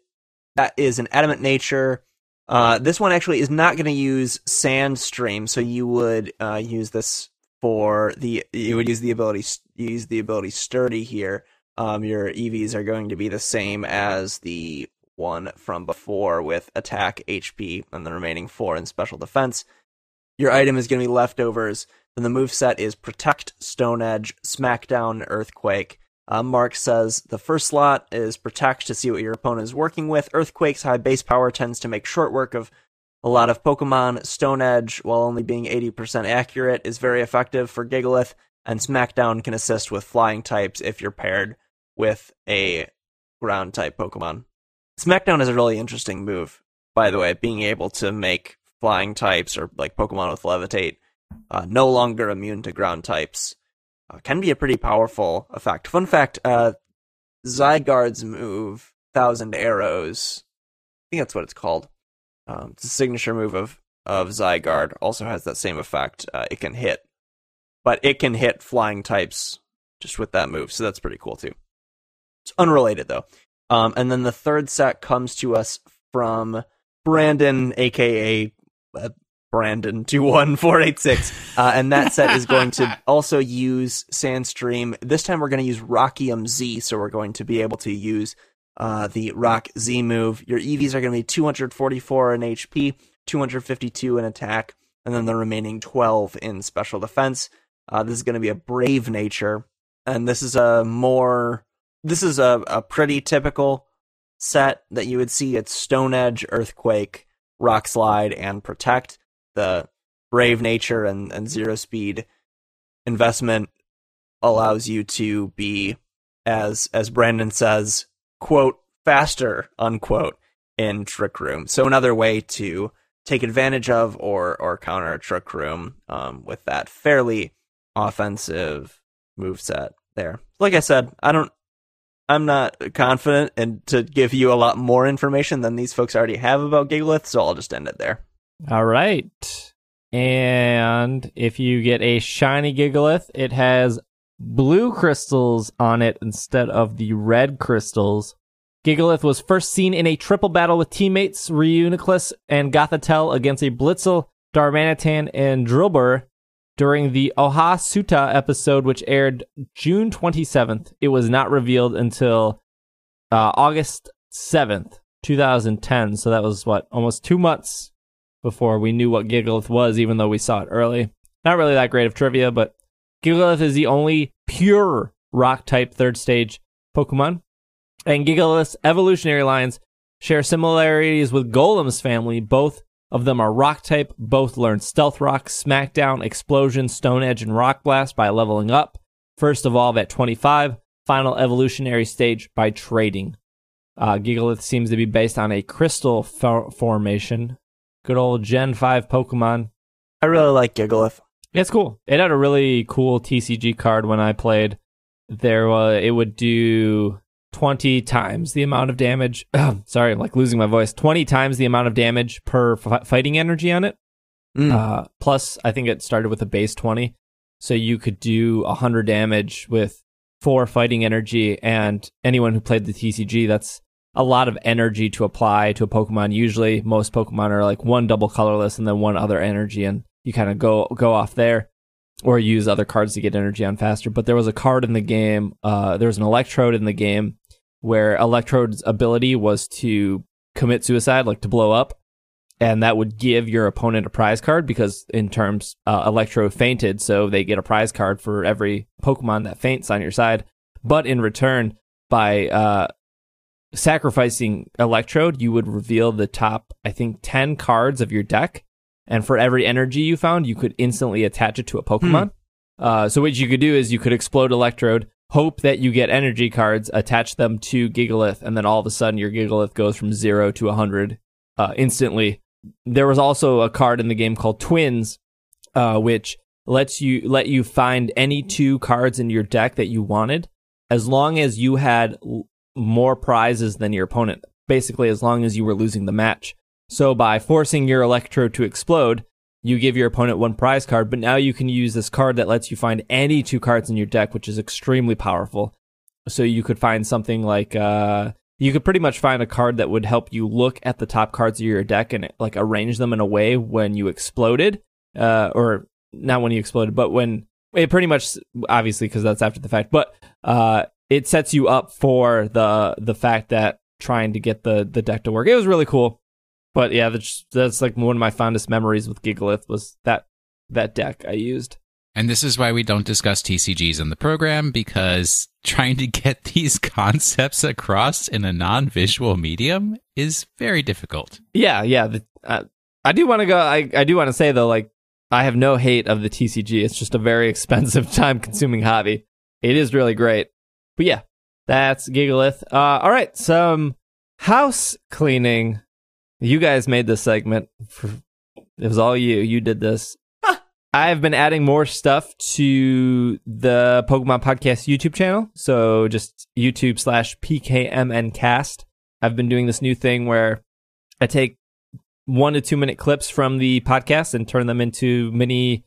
that is an Adamant Nature. This one actually is not going to use Sandstream, so you would use the ability Sturdy here. Your EVs are going to be the same as the one from before, with attack, HP, and the remaining four in special defense. Your item is going to be leftovers. Then the moveset is Protect, Stone Edge, Smackdown, Earthquake. Mark says the first slot is Protect to see what your opponent is working with. Earthquake's high base power tends to make short work of a lot of Pokemon. Stone Edge, while only being 80% accurate, is very effective for Gigalith, and Smackdown can assist with flying types if you're paired with a ground type Pokemon. Smackdown is a really interesting move, by the way, being able to make flying types, or like Pokemon with Levitate, no longer immune to ground types. Can be a pretty powerful effect. Fun fact, Zygarde's move, Thousand Arrows, I think that's what it's called. It's a signature move of Zygarde, also has that same effect. It can hit, but it can hit flying types just with that move, so that's pretty cool too. It's unrelated though. And then the third set comes to us from Brandon, aka Brandon21486, and that set is going to also use Sandstream. This time we're going to use Rockyium Z, so we're going to be able to use the Rock Z move. Your EVs are going to be 244 in HP, 252 in attack, and then the remaining 12 in special defense. This is going to be a Brave Nature, and this is a pretty typical set that you would see. It's Stone Edge, Earthquake, Rock Slide, and Protect. The Brave Nature and Zero Speed investment allows you to be, as Brandon says, quote, faster, unquote, in Trick Room. So another way to take advantage of or counter a Trick Room with that fairly offensive moveset there. Like I said, I'm not confident and to give you a lot more information than these folks already have about Gigalith, so I'll just end it there. All right. And if you get a shiny Gigalith, it has blue crystals on it instead of the red crystals. Gigalith was first seen in a triple battle with teammates Reuniclus and Gothitelle against a Blitzel, Darmanitan, and Drillbur during the Oha Suta episode, which aired June 27th. It was not revealed until August 7th, 2010. So that was, almost 2 months before we knew what Gigalith was, even though we saw it early. Not really that great of trivia, but Gigalith is the only pure rock-type third-stage Pokemon. And Gigalith's evolutionary lines share similarities with Golem's family. Both of them are rock-type, both learned Stealth Rock, Smackdown, Explosion, Stone Edge, and Rock Blast by leveling up. First evolve at 25, final evolutionary stage by trading. Gigalith seems to be based on a crystal formation. Good old Gen 5 Pokemon. I really like Gigalith. It's cool. It had a really cool TCG card when I played. It would do 20 times the amount of damage. Sorry, I'm like losing my voice. 20 times the amount of damage per fighting energy on it. Plus, I think it started with a base 20. So you could do 100 damage with 4 fighting energy. And anyone who played the TCG, that's a lot of energy to apply to a Pokemon. Usually most Pokemon are like one double colorless and then one other energy, and you kind of go off there or use other cards to get energy on faster. But there was a card in the game, there was an Electrode in the game where Electrode's ability was to commit suicide, like to blow up, and that would give your opponent a prize card because in terms, Electrode fainted, so they get a prize card for every Pokemon that faints on your side. But in return, by sacrificing Electrode, you would reveal the top, I think, 10 cards of your deck, and for every energy you found, you could instantly attach it to a Pokemon. So what you could do is you could explode Electrode, hope that you get energy cards, attach them to Gigalith, and then all of a sudden your Gigalith goes from 0 to 100 instantly. There was also a card in the game called Twins, which let you find any two cards in your deck that you wanted, as long as you had more prizes than your opponent, basically as long as you were losing the match. So by forcing your Electrode to explode, you give your opponent one prize card, but now you can use this card that lets you find any two cards in your deck, which is extremely powerful. So you could find something like, you could pretty much find a card that would help you look at the top cards of your deck and like arrange them in a way when you exploded, or not when you exploded, but when it pretty much, obviously, because that's after the fact, but it sets you up for the fact that trying to get the deck to work. It was really cool. But yeah, that's like one of my fondest memories with Gigalith was that deck I used. And this is why we don't discuss TCGs in the program, because trying to get these concepts across in a non-visual medium is very difficult. Yeah. I do want to go. I do want to say, though, like, I have no hate of the TCG. It's just a very expensive, time-consuming hobby. It is really great. But yeah, that's Gigalith. All right, some house cleaning. You guys made this segment. It was all you. You did this. I've been adding more stuff to the Pokemon Podcast YouTube channel. So just YouTube.com/PKMNcast. I've been doing this new thing where I take 1 to 2 minute clips from the podcast and turn them into mini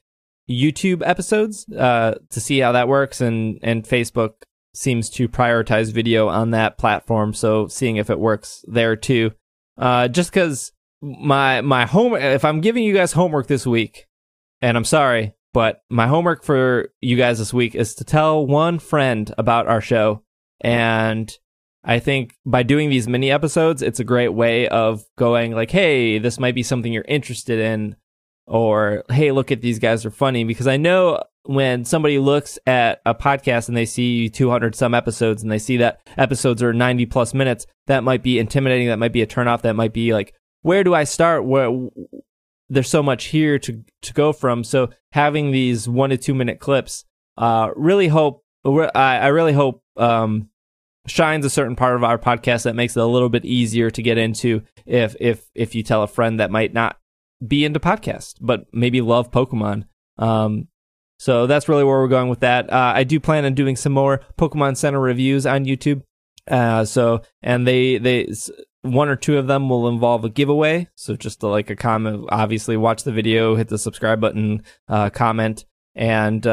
YouTube episodes to see how that works. And Facebook seems to prioritize video on that platform. So seeing if it works there too. Just because my homework, if I'm giving you guys homework this week, and I'm sorry, but my homework for you guys this week is to tell one friend about our show. And I think by doing these mini episodes, it's a great way of going like, hey, this might be something you're interested in, or hey, look at these guys are funny. Because I know when somebody looks at a podcast and they see 200 some episodes and they see that episodes are 90 plus minutes, that might be intimidating. That might be a turnoff. That might be like, where do I start? Where there's so much here to go from. So having these 1 to 2 minute clips, I really hope shines a certain part of our podcast that makes it a little bit easier to get into. If you tell a friend that might not be into podcasts, but maybe love Pokemon. So that's really where we're going with that. I do plan on doing some more Pokemon Center reviews on YouTube. They 1 or 2 of them will involve a giveaway. So just like a comment, obviously watch the video, hit the subscribe button, comment. And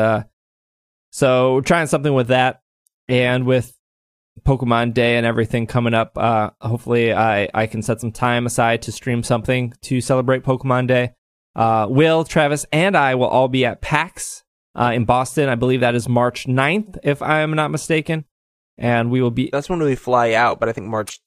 so we're trying something with that. And with Pokemon Day and everything coming up, hopefully I can set some time aside to stream something to celebrate Pokemon Day. Will, Travis, and I will all be at PAX in Boston. I believe that is March 9th, if I am not mistaken. And we will be... That's when we fly out, but I think March 10th,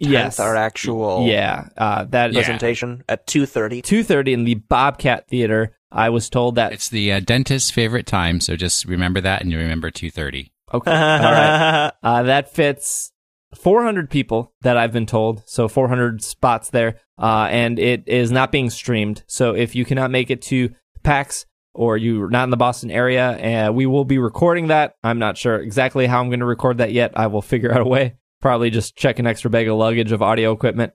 yes. Our actual presentation at 2:30. 2:30 in the Bobcat Theater. I was told that... It's the dentist's favorite time, so just remember that and you remember 2:30. Okay, all right. That fits 400 people that I've been told, so 400 spots there, and it is not being streamed. So if you cannot make it to PAX or you're not in the Boston area, we will be recording that. I'm not sure exactly how I'm going to record that yet. I will figure out a way. Probably just check an extra bag of luggage of audio equipment.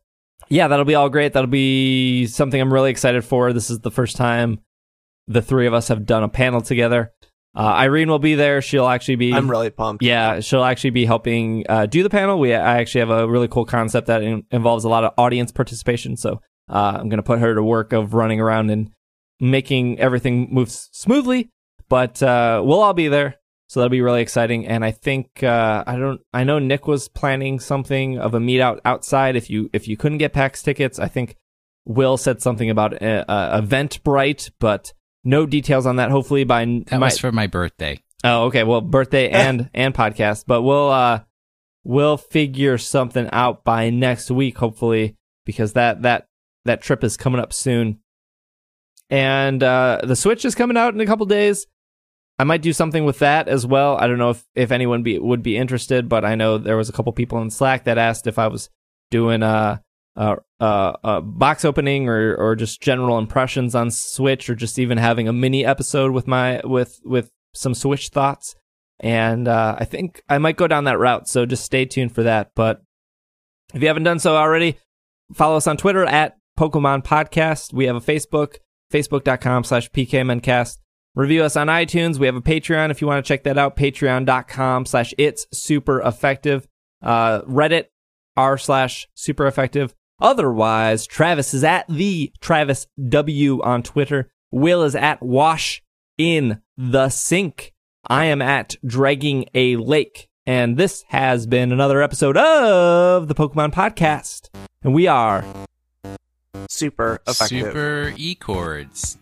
Yeah, that'll be all great. That'll be something I'm really excited for. This is the first time the three of us have done a panel together. Irene will be there. I'm really pumped. Yeah, she'll actually be helping do the panel. I actually have a really cool concept that involves a lot of audience participation. So I'm going to put her to work of running around and making everything move smoothly. But we'll all be there, so that'll be really exciting. And I think I know Nick was planning something of a meetout outside. If you couldn't get PAX tickets, I think Will said something about Eventbrite, but. No details on that. Hopefully that was for my birthday. Oh, okay. Well, birthday and podcast. But we'll we'll figure something out by next week, hopefully, because that trip is coming up soon. And the Switch is coming out in a couple days. I might do something with that as well. I don't know if anyone would be interested, but I know there was a couple people in Slack that asked if I was doing a box opening or just general impressions on Switch, or just even having a mini episode with some Switch thoughts. And I think I might go down that route, so just stay tuned for that. But if you haven't done so already, follow us on Twitter at Pokemon Podcast. We have a Facebook, facebook.com/PKMNcast. Review us on iTunes. We have a Patreon if you want to check that out, patreon.com/It's Super Effective. Reddit, r/Super Effective. Otherwise, Travis is at the Travis W on Twitter. Will is at Wash in the Sink. I am at Dragging a Lake. And this has been another episode of the Pokemon Podcast. And we are super effective. Super E-chords.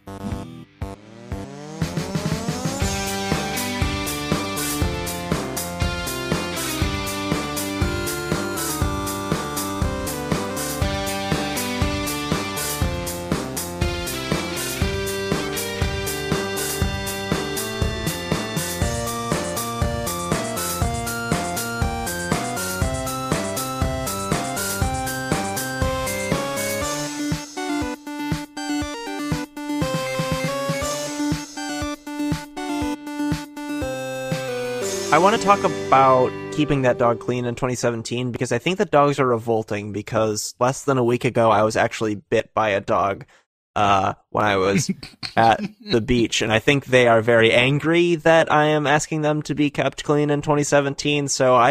I want to talk about keeping that dog clean in 2017, because I think that dogs are revolting, because less than a week ago I was actually bit by a dog when I was at the beach, and I think they are very angry that I am asking them to be kept clean in 2017, so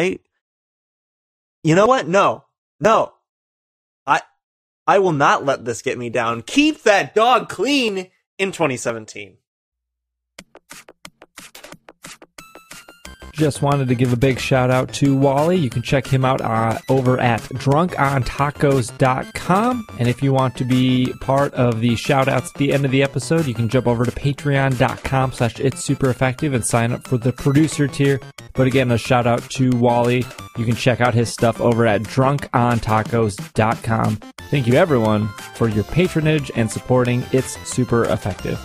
you know what? No. I will not let this get me down. Keep that dog clean in 2017. Just wanted to give a big shout out to Wally. You can check him out over at DrunkOnTacos.com. And if you want to be part of the shout outs at the end of the episode, you can jump over to Patreon.com/It's Super Effective and sign up for the producer tier. But again, a shout out to Wally. You can check out his stuff over at DrunkOnTacos.com. Thank you everyone for your patronage and supporting It's Super Effective.